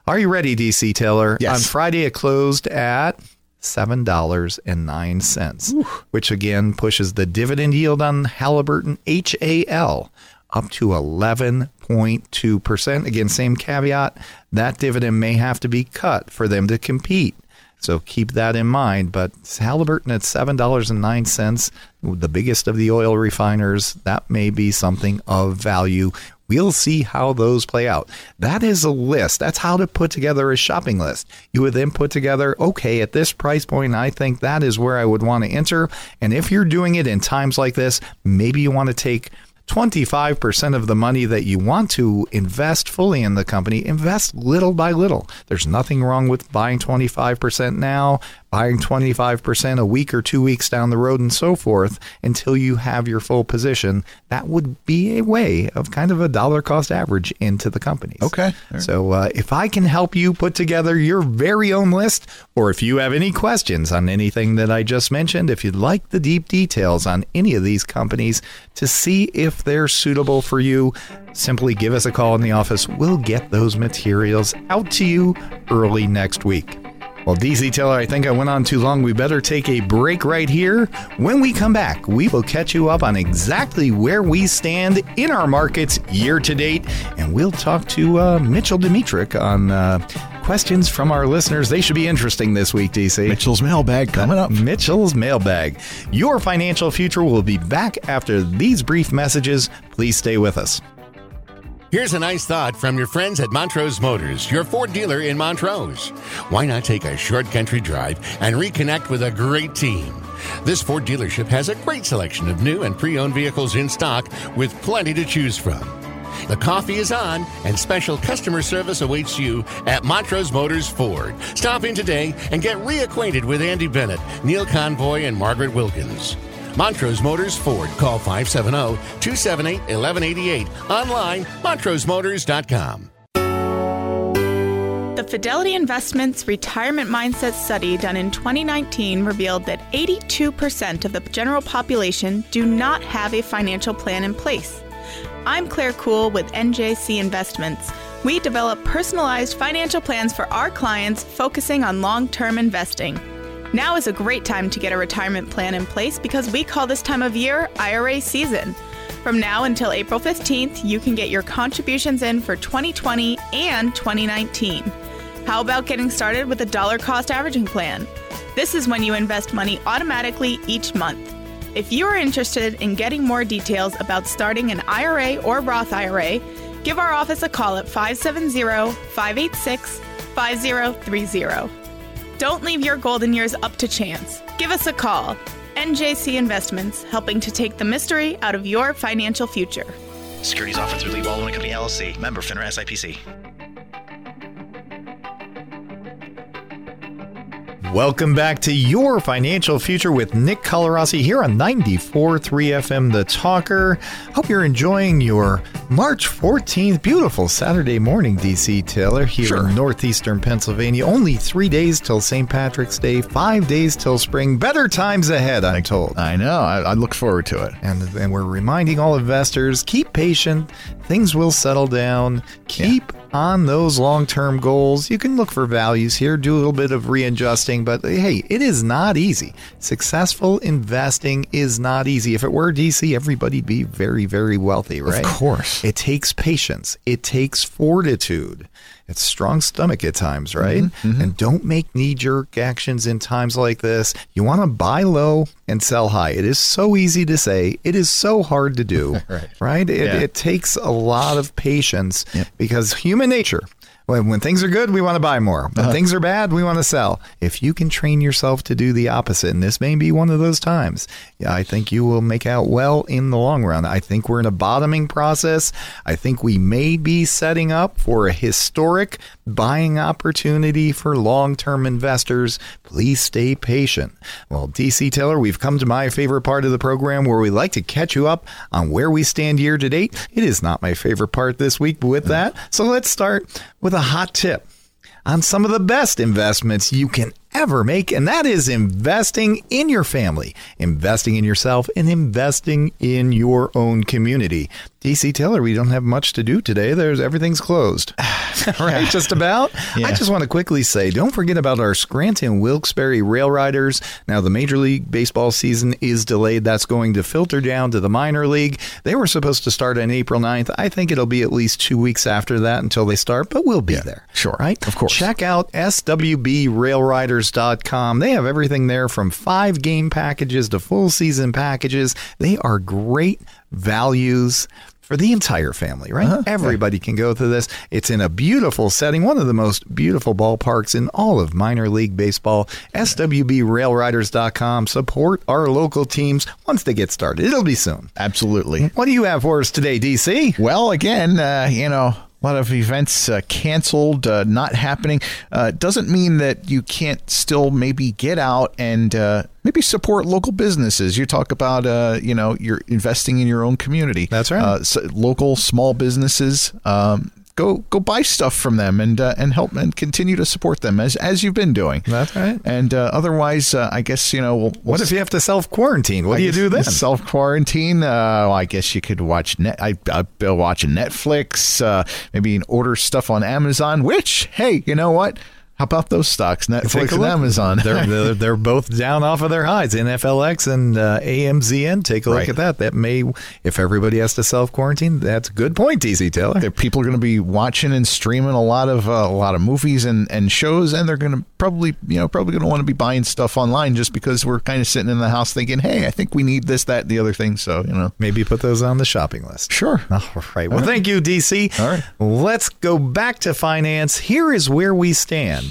Are you ready, D C. Taylor? Yes. On Friday, it closed at seven dollars and nine cents, Ooh. Which again pushes the dividend yield on Halliburton, H A L, up to eleven point two percent. Again, same caveat, that dividend may have to be cut for them to compete. So keep that in mind. But Halliburton at seven dollars and nine cents, the biggest of the oil refiners, that may be something of value. We'll see how those play out. That is a list. That's how to put together a shopping list. You would then put together, okay, at this price point, I think that is where I would want to enter. And if you're doing it in times like this, maybe you want to take twenty-five percent of the money that you want to invest fully in the company, invest little by little. There's nothing wrong with buying twenty-five percent now, buying twenty-five percent a week or two weeks down the road and so forth until you have your full position. That would be a way of kind of a dollar cost average into the companies. Okay. Right. So uh, if I can help you put together your very own list, or if you have any questions on anything that I just mentioned, if you'd like the deep details on any of these companies to see if If they're suitable for you, simply give us a call in the office. We'll get those materials out to you early next week. Well, D C. Taylor, I think I went on too long. We better take a break right here. When we come back, we will catch you up on exactly where we stand in our markets year to date. And we'll talk to uh, Mitchell Dimitrick on uh, questions from our listeners. They should be interesting this week, D C. Mitchell's Mailbag coming up. Mitchell's Mailbag. Your financial future will be back after these brief messages. Please stay with us. Here's a nice thought from your friends at Montrose Motors, your Ford dealer in Montrose. Why not take a short country drive and reconnect with a great team? This Ford dealership has a great selection of new and pre-owned vehicles in stock with plenty to choose from. The coffee is on, and special customer service awaits you at Montrose Motors Ford. Stop in today and get reacquainted with Andy Bennett, Neil Convoy, and Margaret Wilkins. Montrose Motors Ford. Call five seven zero, two seven eight, one one eight eight. Online, montrose motors dot com. The Fidelity Investments Retirement Mindset Study done in twenty nineteen revealed that eighty-two percent of the general population do not have a financial plan in place. I'm Claire Kuhl with N J C Investments. We develop personalized financial plans for our clients focusing on long-term investing. Now is a great time to get a retirement plan in place because we call this time of year I R A season. From now until April fifteenth, you can get your contributions in for twenty twenty and twenty nineteen. How about getting started with a dollar cost averaging plan? This is when you invest money automatically each month. If you are interested in getting more details about starting an I R A or Roth I R A, give our office a call at five seven zero, five eight six, five zero three zero. Don't leave your golden years up to chance. Give us a call. N J C Investments, helping to take the mystery out of your financial future. Securities offered through Lee Baldwin and Company, L L C. Member FINRA S I P C. Welcome back to Your Financial Future with Nick Colarossi here on ninety-four point three F M The Talker. Hope you're enjoying your March fourteenth, beautiful Saturday morning, D C. Taylor, here sure. in northeastern Pennsylvania. Only three days till Saint Patrick's Day, five days till spring. Better times ahead, I'm told. I know. I, I look forward to it. And, and we're reminding all investors, keep patient. Things will settle down. Keep yeah. on those long-term goals. You can look for values here, do a little bit of readjusting, but hey, it is not easy. Successful investing is not easy. If it were, D C, everybody'd be very, very wealthy, right? Of course. It takes patience. It takes fortitude. It's strong stomach at times, right? Mm-hmm, mm-hmm. And don't make knee-jerk actions in times like this. You want to buy low and sell high. It is so easy to say. It is so hard to do, right? right? It, yeah. it takes a lot of patience yep. because human nature, When, when things are good, we want to buy more. When uh-huh. things are bad, we want to sell. If you can train yourself to do the opposite, and this may be one of those times, yeah, I think you will make out well in the long run. I think we're in a bottoming process. I think we may be setting up for a historic buying opportunity for long-term investors. Please stay patient. Well, D C. Taylor, we've come to my favorite part of the program where we like to catch you up on where we stand year to date. It is not my favorite part this week, but with that, so let's start with a hot tip on some of the best investments you can ever make, and that is investing in your family, investing in yourself, and investing in your own community. D C. Taylor, we don't have much to do today. There's everything's closed, right? Just about. Yeah. I just want to quickly say, don't forget about our Scranton Wilkes-Barre Rail Riders. Now, the Major League Baseball season is delayed. That's going to filter down to the minor league. They were supposed to start on April ninth. I think it'll be at least two weeks after that until they start, but we'll be yeah, there. Sure. Right? Of course. Check out S W B Rail Riders dot com. They have everything there from five game packages to full season packages. They are great values for the entire family, right? Uh-huh. Everybody can go through this. It's in a beautiful setting, one of the most beautiful ballparks in all of minor league baseball. S W B Rail Riders dot com. Support our local teams once they get started. It'll be soon. Absolutely. What do you have for us today, D C? Well, again, uh, you know, a lot of events uh, canceled, uh, not happening. Uh, doesn't mean that you can't still maybe get out and uh, maybe support local businesses. You talk about, uh, you know, you're investing in your own community. That's right. Uh, so local small businesses. Um, go go buy stuff from them and uh, and help and continue to support them as as you've been doing. That's right. And uh, otherwise, uh, I guess, you know, we'll, we'll what if you have to self quarantine? What I do you do then? Self quarantine. Uh, well, I guess you could watch net. I I've been watching Netflix. Uh, maybe order stuff on Amazon. Which, hey, you know what? How about those stocks, Netflix and Amazon? they're, they're they're both down off of their highs, N F L X and uh, A M Z N. Take a look right. at that. That may, if everybody has to self-quarantine, that's a good point, D C. Taylor. There, people are going to be watching and streaming a lot of uh, a lot of movies and, and shows, and they're going to probably you know probably going to want to be buying stuff online just because we're kind of sitting in the house thinking, hey, I think we need this, that, and the other thing. So you know, maybe put those on the shopping list. Sure. All right. Well, All right. thank you, D C. All right. Let's go back to finance. Here is where we stand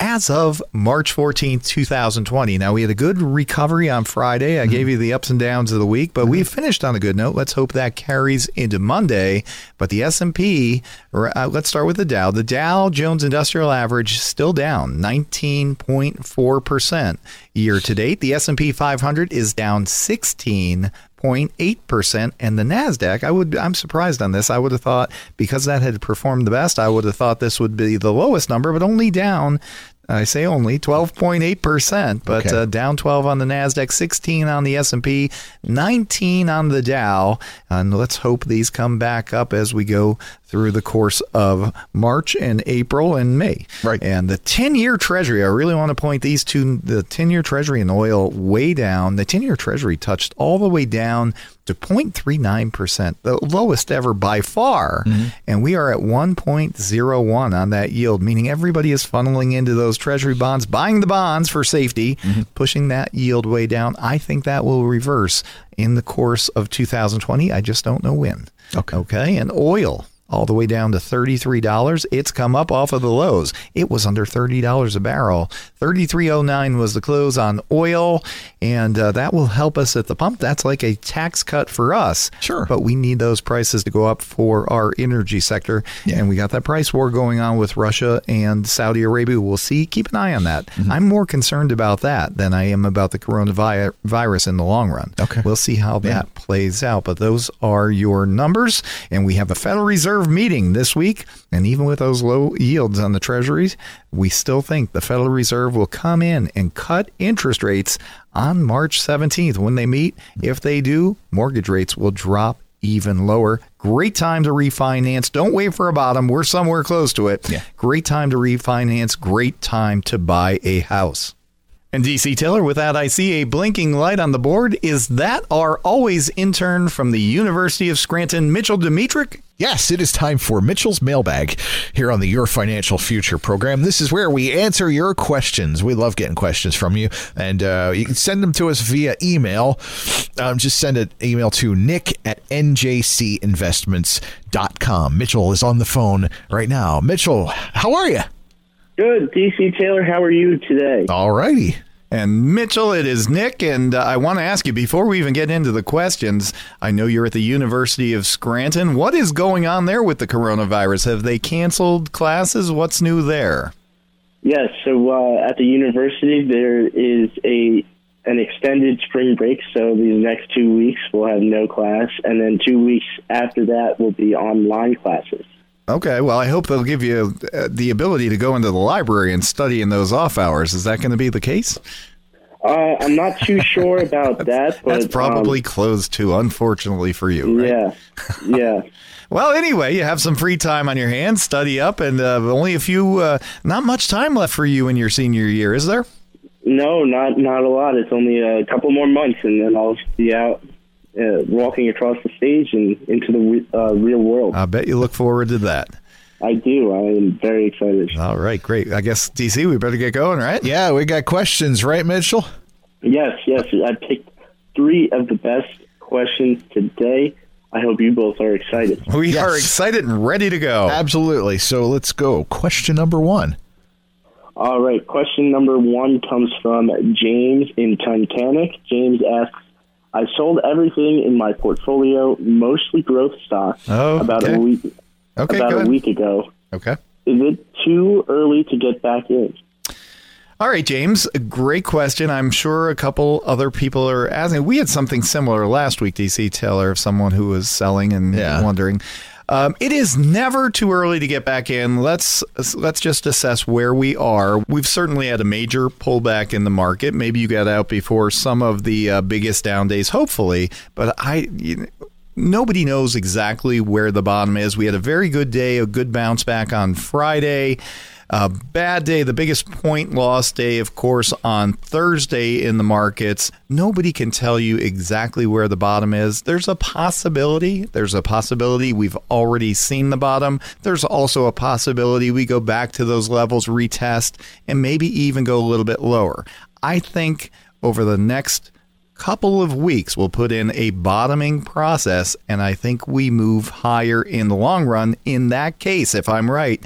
as of March fourteenth, twenty twenty. Now, we had a good recovery on Friday. I mm-hmm. gave you the ups and downs of the week, but mm-hmm. we finished on a good note. Let's hope that carries into Monday. But the S and P, uh, let's start with the Dow. The Dow Jones Industrial Average still down nineteen point four percent year to date. The S and P five hundred is down sixteen point eight percent, and the NASDAQ, I would, I'm surprised on this. I would have thought, because that had performed the best, I would have thought this would be the lowest number, but only down, I say only, twelve point eight percent, but okay. uh, down twelve on the NASDAQ, sixteen on the S and P, nineteen on the Dow, and let's hope these come back up as we go through the course of March and April and May. Right. And the ten-year Treasury, I really want to point these two, the ten-year Treasury and oil way down. The ten-year Treasury touched all the way down to zero point three nine percent, the lowest ever by far. Mm-hmm. And we are at one point zero one on that yield, meaning everybody is funneling into those Treasury bonds, buying the bonds for safety, mm-hmm. pushing that yield way down. I think that will reverse in the course of two thousand twenty. I just don't know when. Okay. Okay. And oil, all the way down to thirty-three dollars. It's come up off of the lows. It was under thirty dollars a barrel. thirty-three oh nine was the close on oil, and uh, that will help us at the pump. That's like a tax cut for us. Sure. But we need those prices to go up for our energy sector, yeah. and we got that price war going on with Russia and Saudi Arabia. We'll see. Keep an eye on that. Mm-hmm. I'm more concerned about that than I am about the coronavirus in the long run. Okay. We'll see how yeah. that plays out, but those are your numbers, and we have a Federal Reserve meeting this week, and even with those low yields on the treasuries, we still think the Federal Reserve will come in and cut interest rates on March seventeenth when they meet. If they do, mortgage rates will drop even lower. Great time to refinance. Don't wait for a bottom. We're somewhere close to it. Yeah. Great time to refinance. Great time to buy a house. And D C. Taylor, with that, I see a blinking light on the board. Is that our always intern from the University of Scranton, Mitchell Dimitrick? Yes, it is time for Mitchell's Mailbag here on the Your Financial Future program. This is where we answer your questions. We love getting questions from you, and uh, you can send them to us via email. Um, just send an email to Nick at N J C Investments dot com. Mitchell is on the phone right now. Mitchell, how are you? Good. D C. Taylor, how are you today? All righty. And Mitchell, it is Nick, and uh, I want to ask you, before we even get into the questions, I know you're at the University of Scranton. What is going on there with the coronavirus? Have they canceled classes? What's new there? Yes, so uh, at the university, there is a an extended spring break, so these next two weeks we'll have no class, and then two weeks after that will be online classes. Okay, well, I hope they'll give you uh, the ability to go into the library and study in those off hours. Is that going to be the case? Uh, I'm not too sure about that. But, that's probably um, closed, too, unfortunately for you, right? Yeah, yeah. Well, anyway, you have some free time on your hands, study up, and uh, only a few, uh, not much time left for you in your senior year, is there? No, not, not a lot. It's only a couple more months, and then I'll be out. Uh, walking across the stage and into the re- uh, real world. I bet you look forward to that. I do. I am very excited. All right, great. I guess, D C, we better get going, right? Yeah, we got questions, right, Mitchell? Yes, yes. I picked three of the best questions today. I hope you both are excited. We yes. are excited and ready to go. Absolutely. So let's go. Question number one. All right. Question number one comes from James in Tunkhannock. James asks, I sold everything in my portfolio, mostly growth stocks, oh, okay. about a week okay, about a week ago. Okay. Is it too early to get back in? All right, James, a great question. I'm sure a couple other people are asking. We had something similar last week, D C. Taylor, of someone who was selling and yeah. wondering. Um, it is never too early to get back in. Let's let's just assess where we are. We've certainly had a major pullback in the market. Maybe you got out before some of the uh, biggest down days, hopefully. But I, you know, nobody knows exactly where the bottom is. We had a very good day, a good bounce back on Friday. A bad day, the biggest point loss day, of course, on Thursday in the markets. Nobody can tell you exactly where the bottom is. There's a possibility. There's a possibility we've already seen the bottom. There's also a possibility we go back to those levels, retest, and maybe even go a little bit lower. I think over the next couple of weeks, we'll put in a bottoming process, and I think we move higher in the long run. In that case, if I'm right,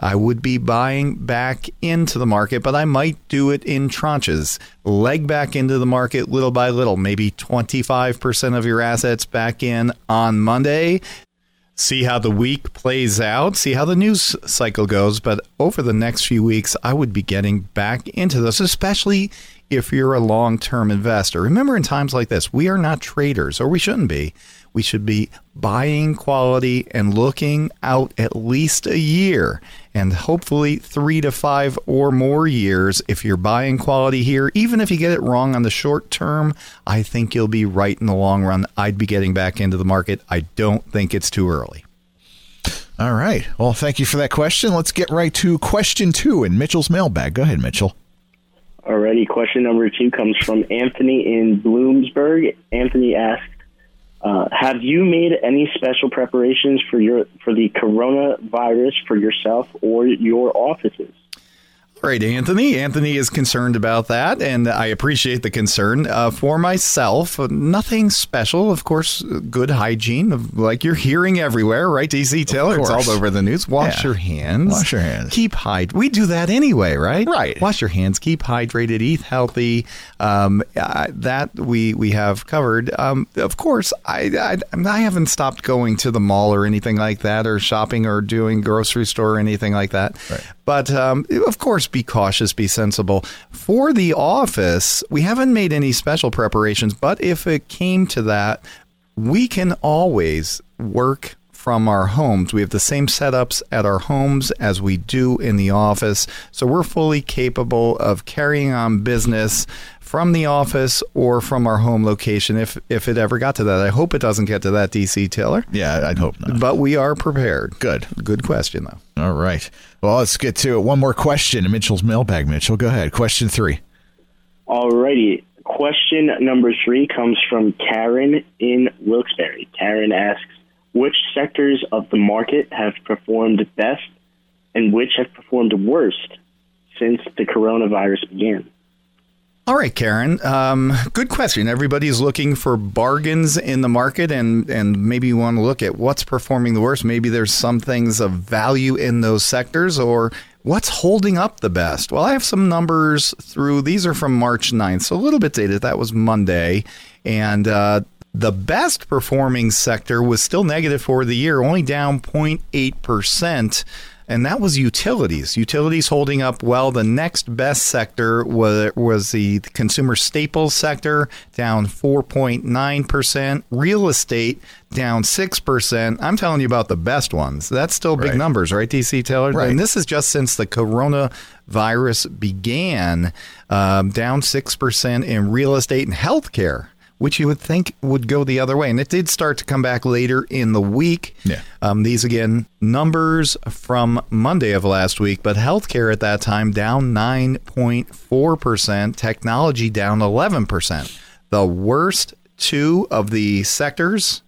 I would be buying back into the market, but I might do it in tranches. Leg back into the market little by little, maybe twenty-five percent of your assets back in on Monday. See how the week plays out, see how the news cycle goes. But over the next few weeks, I would be getting back into this, especially if you're a long-term investor. Remember, in times like this, we are not traders, or we shouldn't be. We should be buying quality and looking out at least a year, and hopefully three to five or more years. If you're buying quality here, even if you get it wrong on the short term, I think you'll be right in the long run. I'd be getting back into the market. I don't think it's too early. All right. Well, thank you for that question. Let's get right to question two in Mitchell's mailbag. Go ahead, Mitchell. Alrighty. Question number two comes from Anthony in Bloomsburg. Anthony asks, Uh, have you made any special preparations for your for the coronavirus for yourself or your offices? All right, Anthony. Anthony is concerned about that, and I appreciate the concern. Uh, for myself, nothing special. Of course, good hygiene, like you're hearing everywhere, right, D C. Taylor? It's all over the news. Wash yeah. your hands. Wash your hands. Keep hydrated. We do that anyway, right? Right. Wash your hands. Keep hydrated. Eat healthy. Um, uh, that we we have covered. Um, of course, I, I I haven't stopped going to the mall or anything like that, or shopping or doing grocery store or anything like that. Right. But um, of course, be cautious, be sensible. For the office, we haven't made any special preparations, but if it came to that, we can always work from our homes. We have the same setups at our homes as we do in the office, so we're fully capable of carrying on business from the office or from our home location if if it ever got to that. I hope it doesn't get to that, D C. Taylor. Yeah, I'd hope not. But we are prepared. Good. Good question, though. All right. Well, let's get to it. One more question in Mitchell's mailbag. Mitchell, go ahead. Question three. All righty. Question number three comes from Karen in Wilkes-Barre. Karen asks, which sectors of the market have performed best and which have performed worst since the coronavirus began. All right, Karen. Um, good question. Everybody's looking for bargains in the market, and, and maybe you want to look at what's performing the worst. Maybe there's some things of value in those sectors, or what's holding up the best. Well, I have some numbers through. These are from March ninth, so a little bit dated. That was Monday. And uh, the best performing sector was still negative for the year, only down zero point eight percent. And that was utilities. Utilities holding up well. The next best sector was, was the consumer staples sector, down four point nine percent. Real estate, down six percent. I'm telling you about the best ones. That's still big right. numbers, right, D C. Taylor? Right. And this is just since the coronavirus began, um, down six percent in real estate and healthcare, which you would think would go the other way. And it did start to come back later in the week. Yeah. Um, these, again, numbers from Monday of last week, but healthcare at that time down nine point four percent, technology down eleven percent. The worst two of the sectors,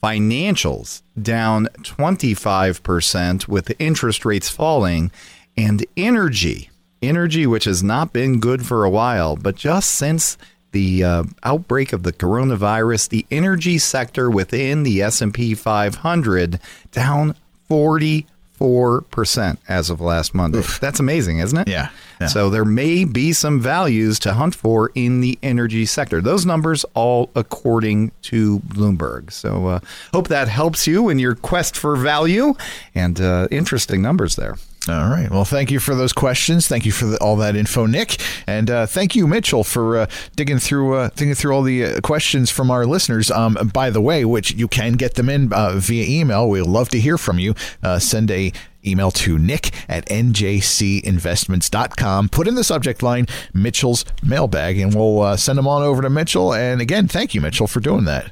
financials down twenty-five percent with the interest rates falling, and energy, energy which has not been good for a while, but just since the uh, outbreak of the coronavirus, the energy sector within the S and P five hundred down forty-four percent as of last Monday. Oof. That's amazing, isn't it? Yeah, yeah. So there may be some values to hunt for in the energy sector. Those numbers all according to Bloomberg. So uh, hope that helps you in your quest for value, and uh, interesting numbers there. All right. Well, thank you for those questions. Thank you for the, all that info, Nick. And uh, thank you, Mitchell, for uh, digging through uh, digging through all the uh, questions from our listeners. Um, by the way, which you can get them in uh, via email. We'd love to hear from you. Uh, send a email to Nick at N J C investments dot com. Put in the subject line, Mitchell's mailbag, and we'll uh, send them on over to Mitchell. And again, thank you, Mitchell, for doing that.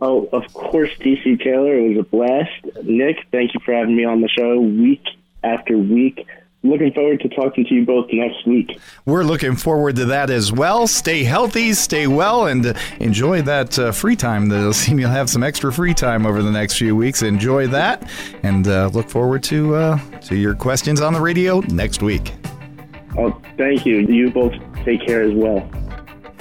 Oh, of course, D C. Taylor. It was a blast. Nick, thank you for having me on the show week after week. Looking forward to talking to you both next week. We're looking forward to that as well. Stay healthy, stay well, and enjoy that uh, free time. That'll seem you'll have some extra free time over the next few weeks. Enjoy that, and uh, look forward to uh, to your questions on the radio next week. Oh, thank you. You both take care as well.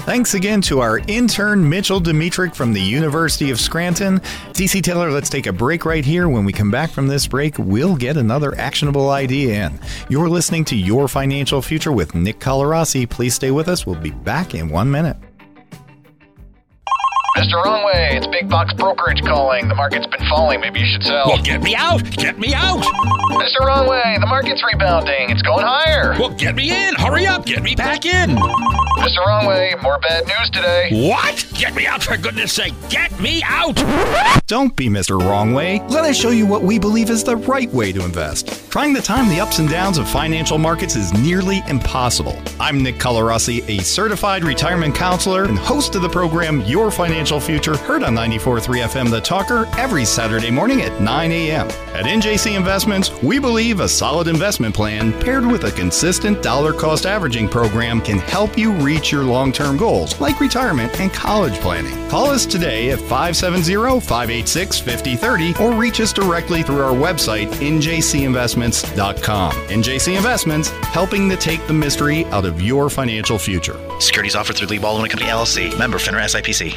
Thanks again to our intern, Mitchell Dimitrick from the University of Scranton. D C. Taylor, let's take a break right here. When we come back from this break, we'll get another actionable idea in. You're listening to Your Financial Future with Nick Colarossi. Please stay with us. We'll be back in one minute. Mister Wrongway, it's Big Box Brokerage calling. The market's been falling. Maybe you should sell. Well, get me out. Get me out. Mister Wrongway, the market's rebounding. It's going higher. Well, get me in. Hurry up. Get me back in. Mister Wrongway, more bad news today. What? Get me out, for goodness sake. Get me out. Don't be Mister Wrongway. Let us show you what we believe is the right way to invest. Trying to time the ups and downs of financial markets is nearly impossible. I'm Nick Colarossi, a certified retirement counselor and host of the program Your Financial Financial Future, heard on ninety-four point three F M The Talker every Saturday morning at nine a.m. At N J C Investments, we believe a solid investment plan paired with a consistent dollar cost averaging program can help you reach your long-term goals like retirement and college planning. Call us today at five seven zero, five eight six, five zero three zero or reach us directly through our website, N J C investments dot com. N J C Investments, helping to take the mystery out of your financial future. Securities offered through Lee Baldwin and Company, L L C. Member FINRA S I P C.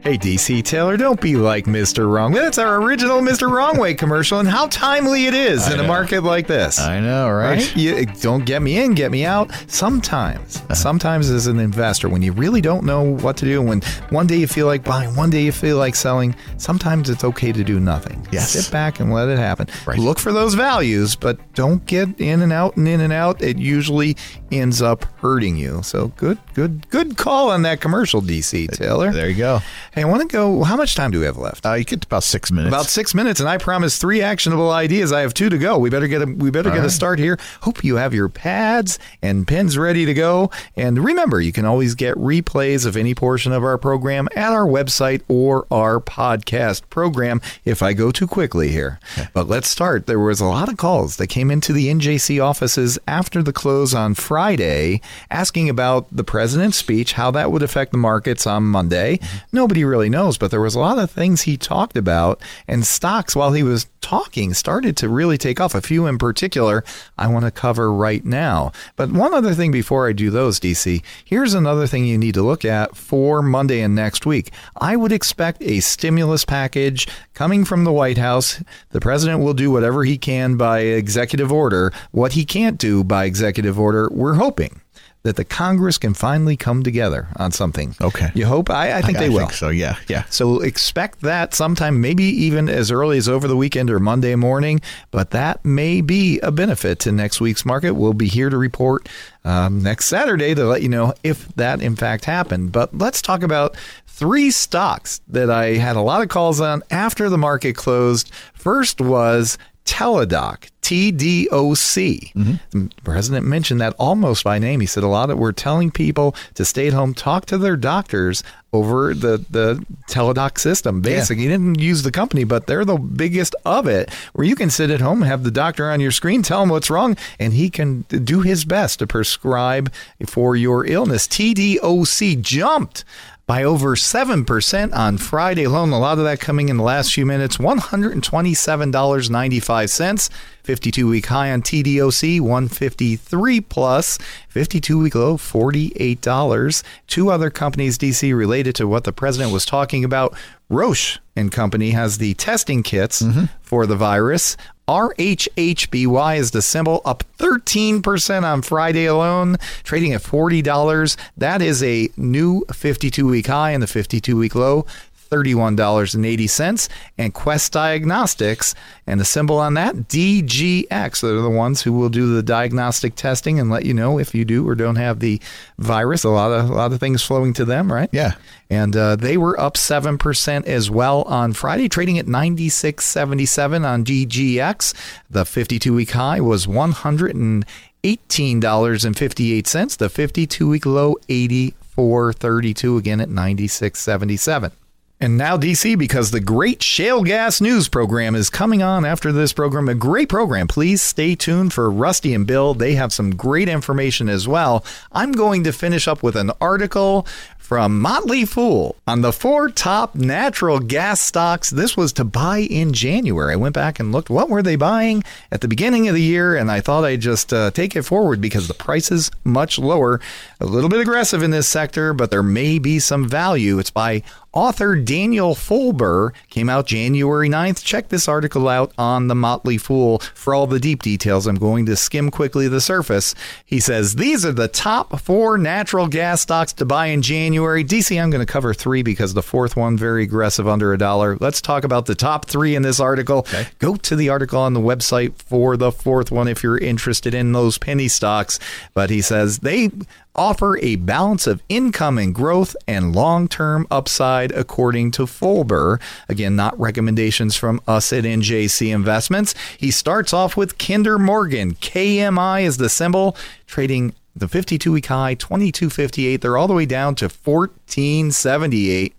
Hey, D C. Taylor, don't be like Mister Wrongway. That's our original Mister Wrongway commercial, and how timely it is I in know. a market like this. I know, right? right? You, don't get me in, get me out. Sometimes, uh-huh. sometimes as an investor, when you really don't know what to do, when one day you feel like buying, one day you feel like selling, sometimes it's okay to do nothing. Yes. Sit back and let it happen. Right. Look for those values, but don't get in and out and in and out. It usually ends up hurting you. So good, good, good call on that commercial, D C. Taylor. There you go. Hey, I want to go, how much time do we have left? Uh, you get about six minutes. About six minutes, and I promised three actionable ideas. I have two to go. We better get a, we better All get right. a start here. Hope you have your pads and pens ready to go. And remember, you can always get replays of any portion of our program at our website or our podcast program if I go too quickly here. Okay. But let's start. There was a lot of calls that came into the N J C offices after the close on Friday asking about the president's speech, how that would affect the markets on Monday. Nobody really knows, but there was a lot of things he talked about, and stocks while he was talking started to really take off. A few in particular I want to cover right now. But one other thing before I do those, D C, here's another thing you need to look at for Monday and next week. I would expect a stimulus package coming from the White House. The president will do whatever he can by executive order. What he can't do by executive order, we're hoping that the Congress can finally come together on something. Okay. You hope? I, I think I, they I will. I think so, yeah. yeah. So expect that sometime, maybe even as early as over the weekend or Monday morning. But that may be a benefit to next week's market. We'll be here to report um, next Saturday to let you know if that, in fact, happened. But let's talk about three stocks that I had a lot of calls on after the market closed. First was Teledoc, T D O C. Mm-hmm. The president mentioned that almost by name. He said a lot of we're telling people to stay at home, talk to their doctors over the, the Teledoc system. Basically, yeah. He didn't use the company, but they're the biggest of it, where you can sit at home, have the doctor on your screen, tell him what's wrong, and he can do his best to prescribe for your illness. T D O C jumped by over seven percent on Friday alone. A lot of that coming in the last few minutes. one hundred twenty-seven dollars and ninety-five cents. fifty-two week high on T D O C, one fifty-three plus. fifty-two week low, forty-eight dollars. Two other companies, D C, related to what the president was talking about. Roche and Company has the testing kits mm-hmm. for the virus. R H H B Y is the symbol, up thirteen percent on Friday alone, trading at forty dollars. That is a new fifty-two week high, and the fifty-two week low, thirty-one dollars and eighty cents. And Quest Diagnostics, and the symbol on that, D G X. They're the ones who will do the diagnostic testing and let you know if you do or don't have the virus. A lot of, a lot of things flowing to them, right? Yeah. And uh, they were up seven percent as well on Friday, trading at ninety-six seventy-seven on D G X. The fifty-two week high was one hundred eighteen dollars and fifty-eight cents. The fifty-two week low, eighty-four thirty-two, again at ninety-six seventy-seven. And now, D C, because the great Shale Gas News program is coming on after this program. A great program. Please stay tuned for Rusty and Bill. They have some great information as well. I'm going to finish up with an article from Motley Fool on the four top natural gas stocks. This was to buy in January. I went back and looked. What were they buying at the beginning of the year? And I thought I'd just uh, take it forward because the price is much lower. A little bit aggressive in this sector, but there may be some value. It's by author Daniel Fulber, came out January ninth. Check this article out on The Motley Fool for all the deep details. I'm going to skim quickly the surface. He says, these are the top four natural gas stocks to buy in January. D C, I'm going to cover three because the fourth one, very aggressive under a dollar. Let's talk about the top three in this article. Okay. Go to the article on the website for the fourth one if you're interested in those penny stocks. But he says they offer a balance of income and growth and long-term upside, according to Fulber. Again, not recommendations from us at N J C Investments. He starts off with Kinder Morgan. K M I is the symbol, trading the fifty-two week high, twenty-two fifty-eight. They're all the way down to fourteen seventy-eight.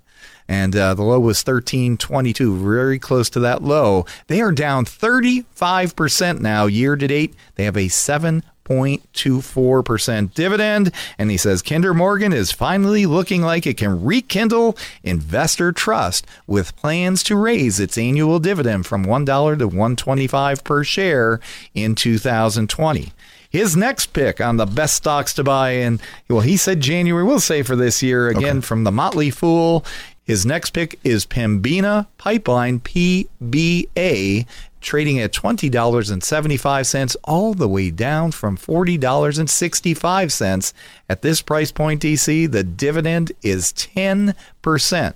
And uh, the low was thirteen twenty-two, very close to that low. They are down thirty-five percent now year to date. They have a seven point two four percent dividend. And he says Kinder Morgan is finally looking like it can rekindle investor trust with plans to raise its annual dividend from one dollar to one dollar and twenty-five cents per share in two thousand twenty. His next pick on the best stocks to buy in, well, he said January, we'll say for this year, again, okay, from The Motley Fool. His next pick is Pembina Pipeline, P B A, trading at twenty dollars and seventy-five cents, all the way down from forty dollars and sixty-five cents. At this price point, D C, the dividend is ten percent.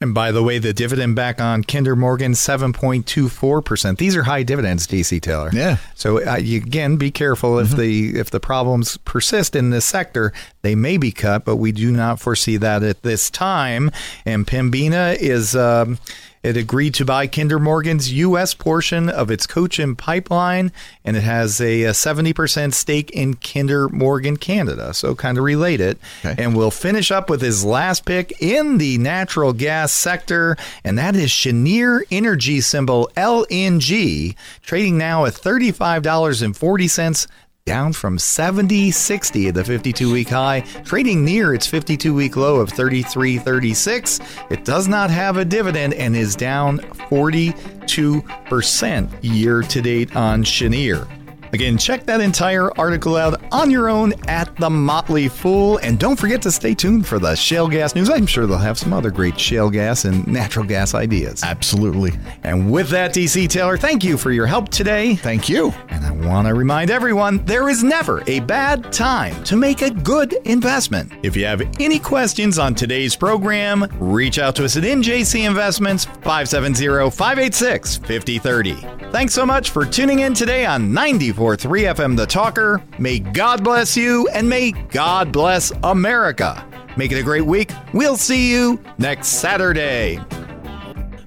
And by the way, the dividend back on Kinder Morgan, seven point two four percent. These are high dividends, D C. Taylor. Yeah. So, uh, you, again, be careful mm-hmm. if the if the problems persist in this sector. They may be cut, but we do not foresee that at this time. And Pembina is... Um, It agreed to buy Kinder Morgan's U S portion of its Cochin pipeline, and it has a, a seventy percent stake in Kinder Morgan Canada, so kind of related. Okay. And we'll finish up with his last pick in the natural gas sector, and that is Cheniere Energy, symbol L N G, trading now at thirty-five dollars and forty cents. down from seventy sixty at the fifty-two week high, trading near its fifty-two week low of thirty-three thirty-six. It does not have a dividend and is down forty-two percent year-to-date on Chenier. Again, check that entire article out on your own at The Motley Fool. And don't forget to stay tuned for the shale gas news. I'm sure they'll have some other great shale gas and natural gas ideas. Absolutely. And with that, D C. Taylor, thank you for your help today. Thank you. And I want to remind everyone, there is never a bad time to make a good investment. If you have any questions on today's program, reach out to us at N J C Investments, five seven zero, five eight six, five zero three zero. Thanks so much for tuning in today on ninety-four point three F M The Talker. May God bless you and may God bless America. Make it a great week. We'll see you next Saturday.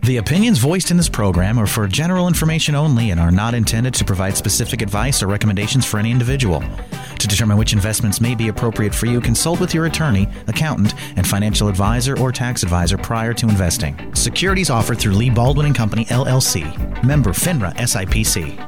The opinions voiced in this program are for general information only and are not intended to provide specific advice or recommendations for any individual. To determine which investments may be appropriate for you, consult with your attorney, accountant, and financial advisor or tax advisor prior to investing. Securities offered through Lee Baldwin and Company, L L C. Member FINRA S I P C.